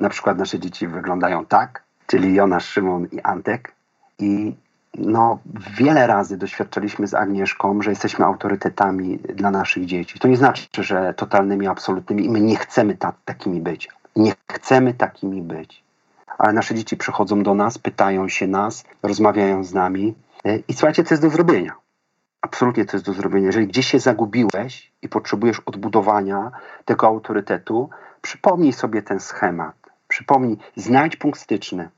Na przykład nasze dzieci wyglądają tak, czyli Jonasz, Szymon i Antek. I no wiele razy doświadczaliśmy z Agnieszką, że jesteśmy autorytetami dla naszych dzieci. To nie znaczy, że totalnymi, absolutnymi i my nie chcemy ta, takimi być. Nie chcemy takimi być. Ale nasze dzieci przychodzą do nas, pytają się nas, rozmawiają z nami. I słuchajcie, to jest do zrobienia. Absolutnie to jest do zrobienia. Jeżeli gdzieś się zagubiłeś i potrzebujesz odbudowania tego autorytetu, przypomnij sobie ten schemat. Przypomnij, znajdź punkt styczny.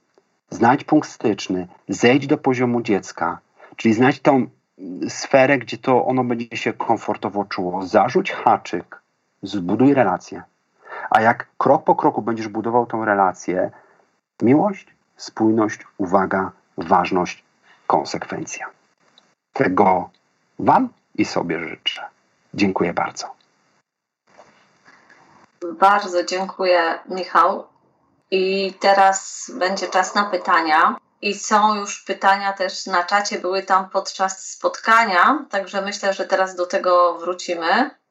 Znajdź punkt styczny, zejdź do poziomu dziecka, czyli znajdź tą sferę, gdzie to ono będzie się komfortowo czuło. Zarzuć haczyk, zbuduj relację. A jak krok po kroku będziesz budował tą relację, miłość, spójność, uwaga, ważność, konsekwencja. Tego wam i sobie życzę. Dziękuję bardzo. Bardzo dziękuję, Michał. I teraz będzie czas na pytania. I są już pytania też na czacie, były tam podczas spotkania, także myślę, że teraz do tego wrócimy.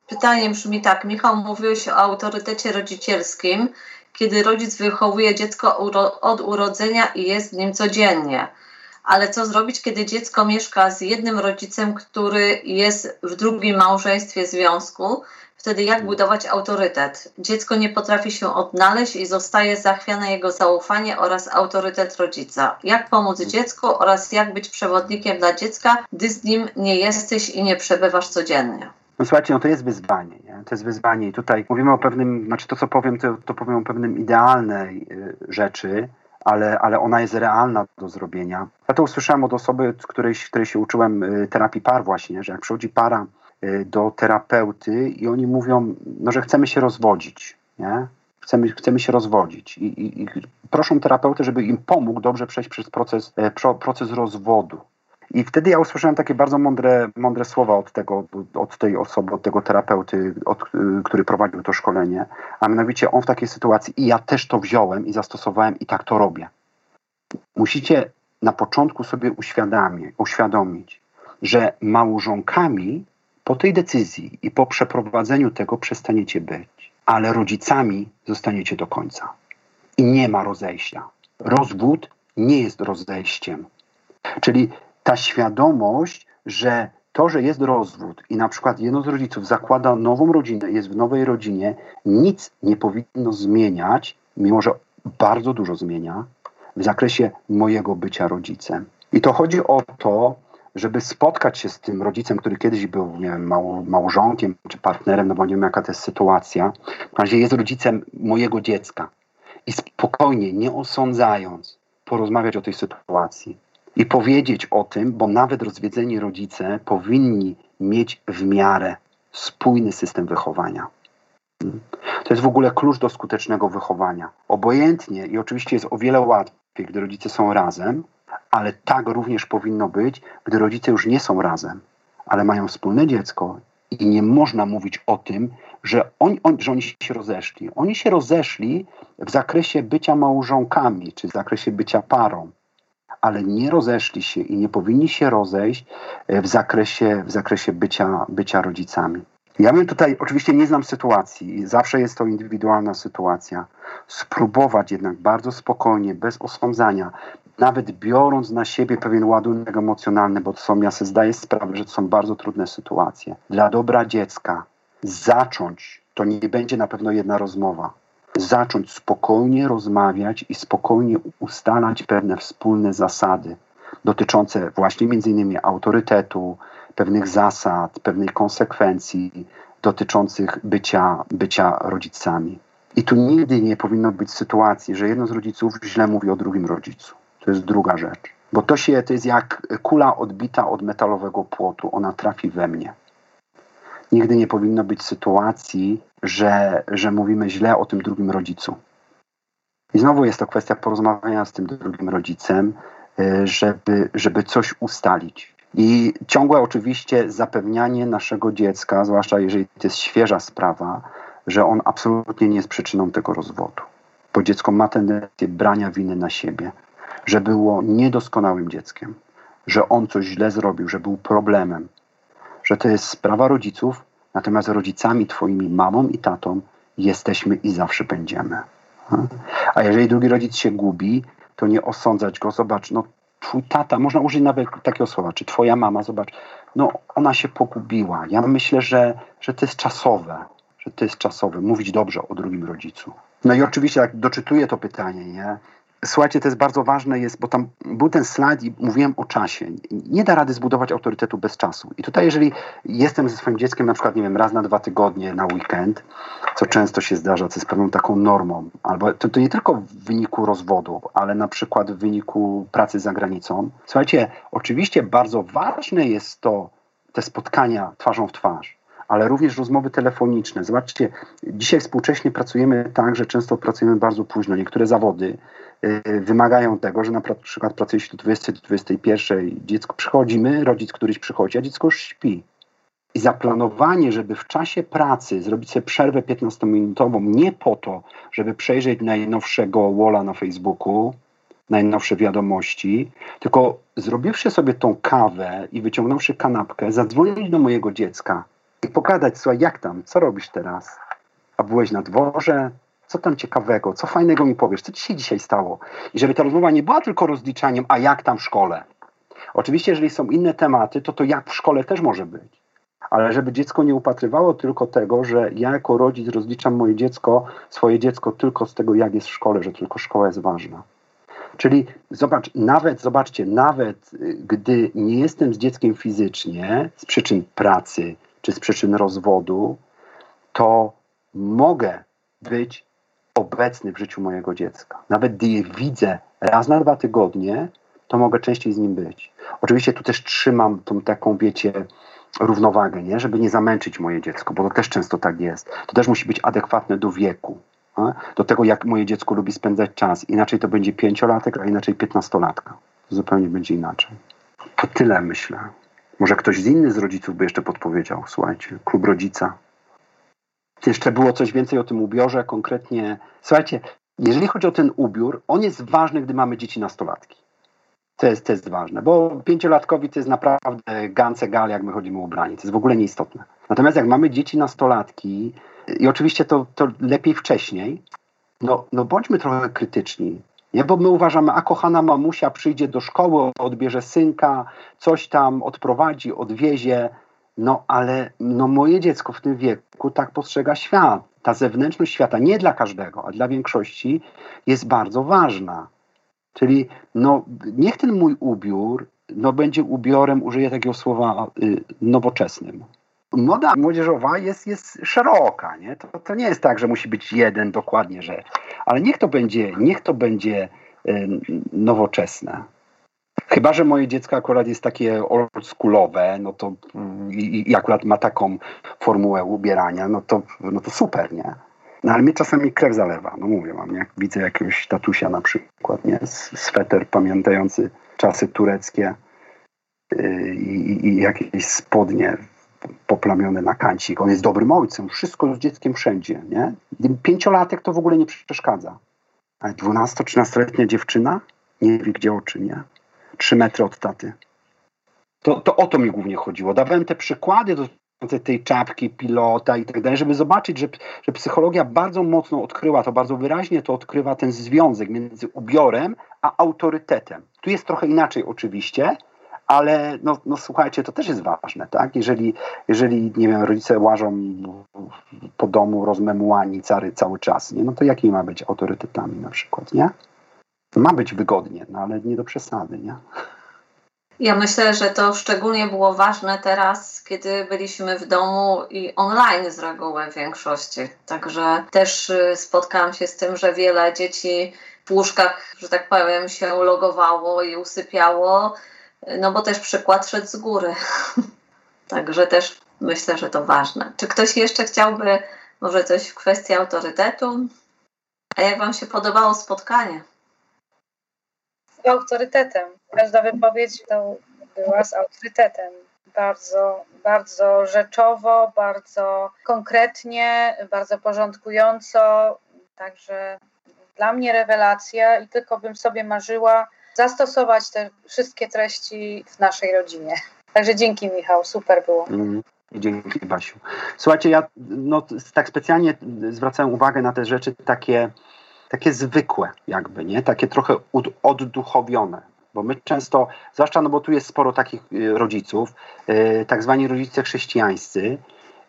Pytanie brzmi tak. Michał, mówiłeś o autorytecie rodzicielskim, kiedy rodzic wychowuje dziecko uro- od urodzenia i jest z nim codziennie. Ale co zrobić, kiedy dziecko mieszka z jednym rodzicem, który jest w drugim małżeństwie, związku? Wtedy jak budować autorytet? Dziecko nie potrafi się odnaleźć i zostaje zachwiane jego zaufanie oraz autorytet rodzica. Jak pomóc dziecku oraz jak być przewodnikiem dla dziecka, gdy z nim nie jesteś i nie przebywasz codziennie? No słuchajcie, no to jest wyzwanie, nie? To jest wyzwanie i tutaj mówimy o pewnym, znaczy to co powiem, to, to powiem o pewnym idealnej y, rzeczy, ale, ale ona jest realna do zrobienia. Ja to usłyszałem od osoby, z której, której się uczyłem y, terapii par właśnie, że jak przychodzi para y, do terapeuty i oni mówią, no że chcemy się rozwodzić, nie? Chcemy, chcemy się rozwodzić i, i, i proszą terapeutę, żeby im pomógł dobrze przejść przez proces, y, pro, proces rozwodu. I wtedy ja usłyszałem takie bardzo mądre, mądre słowa od tego, od tej osoby, od tego terapeuty, od, który prowadził to szkolenie. A mianowicie on w takiej sytuacji, i ja też to wziąłem i zastosowałem i tak to robię. Musicie na początku sobie uświadomić, że małżonkami po tej decyzji i po przeprowadzeniu tego przestaniecie być, ale rodzicami zostaniecie do końca. I nie ma rozejścia. Rozwód nie jest rozejściem. Czyli ta świadomość, że to, że jest rozwód i na przykład jedno z rodziców zakłada nową rodzinę, jest w nowej rodzinie, nic nie powinno zmieniać, mimo że bardzo dużo zmienia w zakresie mojego bycia rodzicem. I to chodzi o to, żeby spotkać się z tym rodzicem, który kiedyś był, nie wiem, mał, małżonkiem czy partnerem, no bo nie wiem jaka to jest sytuacja, w razie jest rodzicem mojego dziecka i spokojnie, nie osądzając, porozmawiać o tej sytuacji. I powiedzieć o tym, bo nawet rozwiedzeni rodzice powinni mieć w miarę spójny system wychowania. To jest w ogóle klucz do skutecznego wychowania. Obojętnie i oczywiście jest o wiele łatwiej, gdy rodzice są razem, ale tak również powinno być, gdy rodzice już nie są razem, ale mają wspólne dziecko i nie można mówić o tym, że oni, on, że oni się rozeszli. Oni się rozeszli w zakresie bycia małżonkami, czy w zakresie bycia parą. Ale nie rozeszli się i nie powinni się rozejść w zakresie, w zakresie bycia, bycia rodzicami. Ja bym tutaj, oczywiście nie znam sytuacji, zawsze jest to indywidualna sytuacja, spróbować jednak bardzo spokojnie, bez osądzania, nawet biorąc na siebie pewien ładunek emocjonalny, bo to są, ja sobie zdaję sprawę, że to są bardzo trudne sytuacje. Dla dobra dziecka zacząć, to nie będzie na pewno jedna rozmowa, zacząć spokojnie rozmawiać i spokojnie ustalać pewne wspólne zasady dotyczące właśnie między innymi autorytetu, pewnych zasad, pewnej konsekwencji dotyczących bycia, bycia rodzicami. I tu nigdy nie powinno być sytuacji, że jedno z rodziców źle mówi o drugim rodzicu. To jest druga rzecz. Bo to się, to jest jak kula odbita od metalowego płotu. Ona trafi we mnie. Nigdy nie powinno być sytuacji, że, że mówimy źle o tym drugim rodzicu. I znowu jest to kwestia porozmawiania z tym drugim rodzicem, żeby, żeby coś ustalić. I ciągłe oczywiście zapewnianie naszego dziecka, zwłaszcza jeżeli to jest świeża sprawa, że on absolutnie nie jest przyczyną tego rozwodu. Bo dziecko ma tendencję brania winy na siebie, że było niedoskonałym dzieckiem, że on coś źle zrobił, że był problemem, że to jest sprawa rodziców, natomiast rodzicami twoimi, mamą i tatą, jesteśmy i zawsze będziemy. A jeżeli drugi rodzic się gubi, to nie osądzać go, zobacz, no twój tata, można użyć nawet takiego słowa, czy twoja mama, zobacz, no ona się pogubiła. Ja myślę, że, że to jest czasowe, że to jest czasowe, mówić dobrze o drugim rodzicu. No i oczywiście tak doczytuję to pytanie, nie? Słuchajcie, to jest bardzo ważne, jest, bo tam był ten slajd i mówiłem o czasie. Nie da rady zbudować autorytetu bez czasu. I tutaj jeżeli jestem ze swoim dzieckiem na przykład, nie wiem, raz na dwa tygodnie na weekend, co często się zdarza, co jest pewną taką normą, albo to, to nie tylko w wyniku rozwodu, ale na przykład w wyniku pracy za granicą. Słuchajcie, oczywiście bardzo ważne jest to, te spotkania twarzą w twarz, ale również rozmowy telefoniczne. Zobaczcie, dzisiaj współcześnie pracujemy tak, że często pracujemy bardzo późno. Niektóre zawody y, wymagają tego, że na przykład pracuje się do dwudziestej do dwudziestej pierwszej, dziecko przychodzimy, rodzic któryś przychodzi, a dziecko już śpi. I zaplanowanie, żeby w czasie pracy zrobić sobie przerwę piętnastominutową, nie po to, żeby przejrzeć najnowszego walla na Facebooku, najnowsze wiadomości, tylko zrobiwszy sobie tą kawę i wyciągnąwszy kanapkę, zadzwonić do mojego dziecka, i pogadać, słuchaj, jak tam, co robisz teraz? A byłeś na dworze? Co tam ciekawego? Co fajnego mi powiesz? Co ci się dzisiaj stało? I żeby ta rozmowa nie była tylko rozliczaniem, a jak tam w szkole? Oczywiście, jeżeli są inne tematy, to to jak w szkole też może być. Ale żeby dziecko nie upatrywało tylko tego, że ja jako rodzic rozliczam moje dziecko, swoje dziecko tylko z tego, jak jest w szkole, że tylko szkoła jest ważna. Czyli zobacz, nawet, zobaczcie, nawet gdy nie jestem z dzieckiem fizycznie, z przyczyn pracy, czy z przyczyn rozwodu, to mogę być obecny w życiu mojego dziecka. Nawet gdy je widzę raz na dwa tygodnie, to mogę częściej z nim być. Oczywiście tu też trzymam tą taką, wiecie, równowagę, nie? Żeby nie zamęczyć moje dziecko, bo to też często tak jest. To też musi być adekwatne do wieku, nie? Do tego, jak moje dziecko lubi spędzać czas. Inaczej to będzie pięciolatek, a inaczej piętnastolatka. Zupełnie będzie inaczej. To tyle, myślę. Może ktoś z inny z rodziców by jeszcze podpowiedział, słuchajcie, klub rodzica. Jeszcze było coś więcej o tym ubiorze konkretnie. Słuchajcie, jeżeli chodzi o ten ubiór, on jest ważny, gdy mamy dzieci nastolatki. To jest, to jest ważne, bo pięciolatkowi to jest naprawdę gancegal, jak my chodzimy ubrani. To jest w ogóle nieistotne. Natomiast jak mamy dzieci nastolatki i oczywiście to, to lepiej wcześniej, no, no bądźmy trochę krytyczni. Nie, bo my uważamy, a kochana mamusia przyjdzie do szkoły, odbierze synka, coś tam odprowadzi, odwiezie. No ale no moje dziecko w tym wieku tak postrzega świat. Ta zewnętrzność świata nie dla każdego, a dla większości jest bardzo ważna. Czyli no, niech ten mój ubiór no, będzie ubiorem, użyję takiego słowa, y, nowoczesnym. Moda młodzieżowa jest, jest szeroka, nie? To, to nie jest tak, że musi być jeden dokładnie, że, ale niech to będzie, niech to będzie y, nowoczesne. Chyba że moje dziecko akurat jest takie oldschoolowe, no to i, i akurat ma taką formułę ubierania, no to, no to super, nie? No ale mnie czasami krew zalewa, no mówię wam, jak widzę jakiegoś tatusia na przykład, nie? Sweter pamiętający czasy tureckie y, i, i jakieś spodnie poplamiony na kancik. On jest dobrym ojcem, wszystko z dzieckiem wszędzie, nie? Pięciolatek to w ogóle nie przeszkadza. Ale dwunasto-trzynastoletnia dziewczyna nie wie, gdzie oczy, nie? Trzy metry od taty. To, to o to mi głównie chodziło. Dawałem te przykłady dotyczące tej czapki, pilota i tak dalej, żeby zobaczyć, że, że psychologia bardzo mocno odkryła to, bardzo wyraźnie to odkrywa ten związek między ubiorem a autorytetem. Tu jest trochę inaczej oczywiście, ale no, no słuchajcie, to też jest ważne, tak? Jeżeli, jeżeli nie wiem, rodzice łażą po domu rozmemłani cary cały czas, nie? No to jaki ma być autorytetami na przykład, nie? Ma być wygodnie, no ale nie do przesady, nie? Ja myślę, że to szczególnie było ważne teraz, kiedy byliśmy w domu i online z reguły w większości. Także też spotkałam się z tym, że wiele dzieci w łóżkach, że tak powiem, się logowało i usypiało. No bo też przykład szedł z góry. Także też myślę, że to ważne. Czy ktoś jeszcze chciałby może coś w kwestii autorytetu? A jak wam się podobało spotkanie? Z autorytetem. Każda wypowiedź to była z autorytetem. Bardzo, bardzo rzeczowo, bardzo konkretnie, bardzo porządkująco. Także dla mnie rewelacja i tylko bym sobie marzyła zastosować te wszystkie treści w naszej rodzinie. Także dzięki, Michał, super było. Mm. Dzięki, Basiu. Słuchajcie, ja no, tak specjalnie zwracam uwagę na te rzeczy takie, takie zwykłe jakby, nie? Takie trochę ud- odduchowione, bo my często, zwłaszcza, no bo tu jest sporo takich rodziców, yy, tak zwani rodzice chrześcijańscy,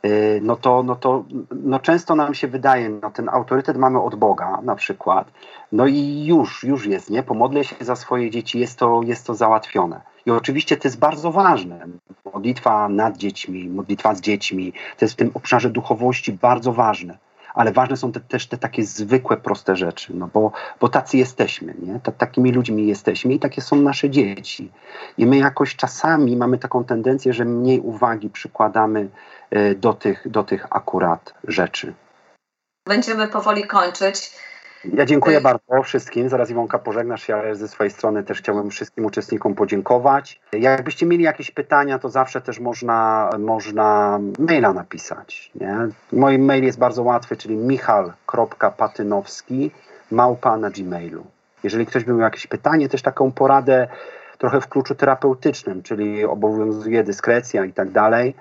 yy, no to, no to no często nam się wydaje, no ten autorytet mamy od Boga na przykład, no i już, już jest, nie? Pomodlę się za swoje dzieci, jest to, jest to załatwione. I oczywiście to jest bardzo ważne. Modlitwa nad dziećmi, modlitwa z dziećmi, to jest w tym obszarze duchowości bardzo ważne. Ale ważne są te, też te takie zwykłe, proste rzeczy, no bo, bo tacy jesteśmy, nie? T- takimi ludźmi jesteśmy i takie są nasze dzieci. I my jakoś czasami mamy taką tendencję, że mniej uwagi przykładamy y, do tych, do tych akurat rzeczy. Będziemy powoli kończyć. Ja dziękuję bardzo wszystkim. Zaraz Iwonka pożegnasz się, ale ze swojej strony też chciałbym wszystkim uczestnikom podziękować. Jakbyście mieli jakieś pytania, to zawsze też można, można maila napisać, nie? Mój mail jest bardzo łatwy, czyli michal kropka patynowski małpa na gmailu. Jeżeli ktoś by miał jakieś pytanie, też taką poradę trochę w kluczu terapeutycznym, czyli obowiązuje dyskrecja i tak dalej,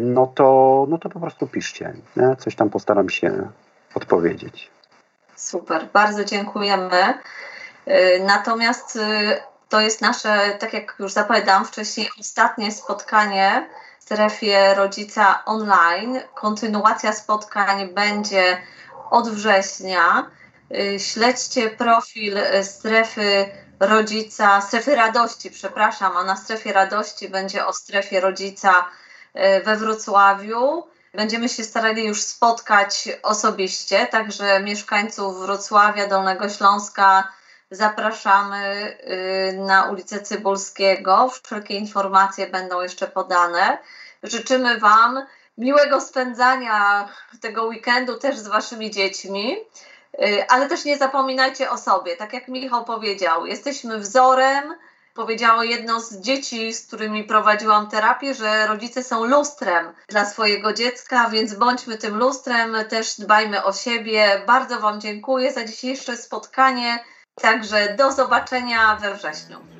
no to, no to po prostu piszcie, nie? Coś tam postaram się odpowiedzieć. Super, bardzo dziękujemy. Natomiast to jest nasze, tak jak już zapowiadałam wcześniej, ostatnie spotkanie w strefie rodzica online. Kontynuacja spotkań będzie od września. Śledźcie profil strefy rodzica, strefy radości, przepraszam, a na strefie radości będzie o strefie rodzica we Wrocławiu. Będziemy się starali już spotkać osobiście, także mieszkańców Wrocławia, Dolnego Śląska zapraszamy na ulicę Cybulskiego. Wszelkie informacje będą jeszcze podane. Życzymy Wam miłego spędzania tego weekendu też z Waszymi dziećmi, ale też nie zapominajcie o sobie. Tak jak Michał powiedział, jesteśmy wzorem. Powiedziało jedno z dzieci, z którymi prowadziłam terapię, że rodzice są lustrem dla swojego dziecka, więc bądźmy tym lustrem, też dbajmy o siebie. Bardzo Wam dziękuję za dzisiejsze spotkanie, także do zobaczenia we wrześniu.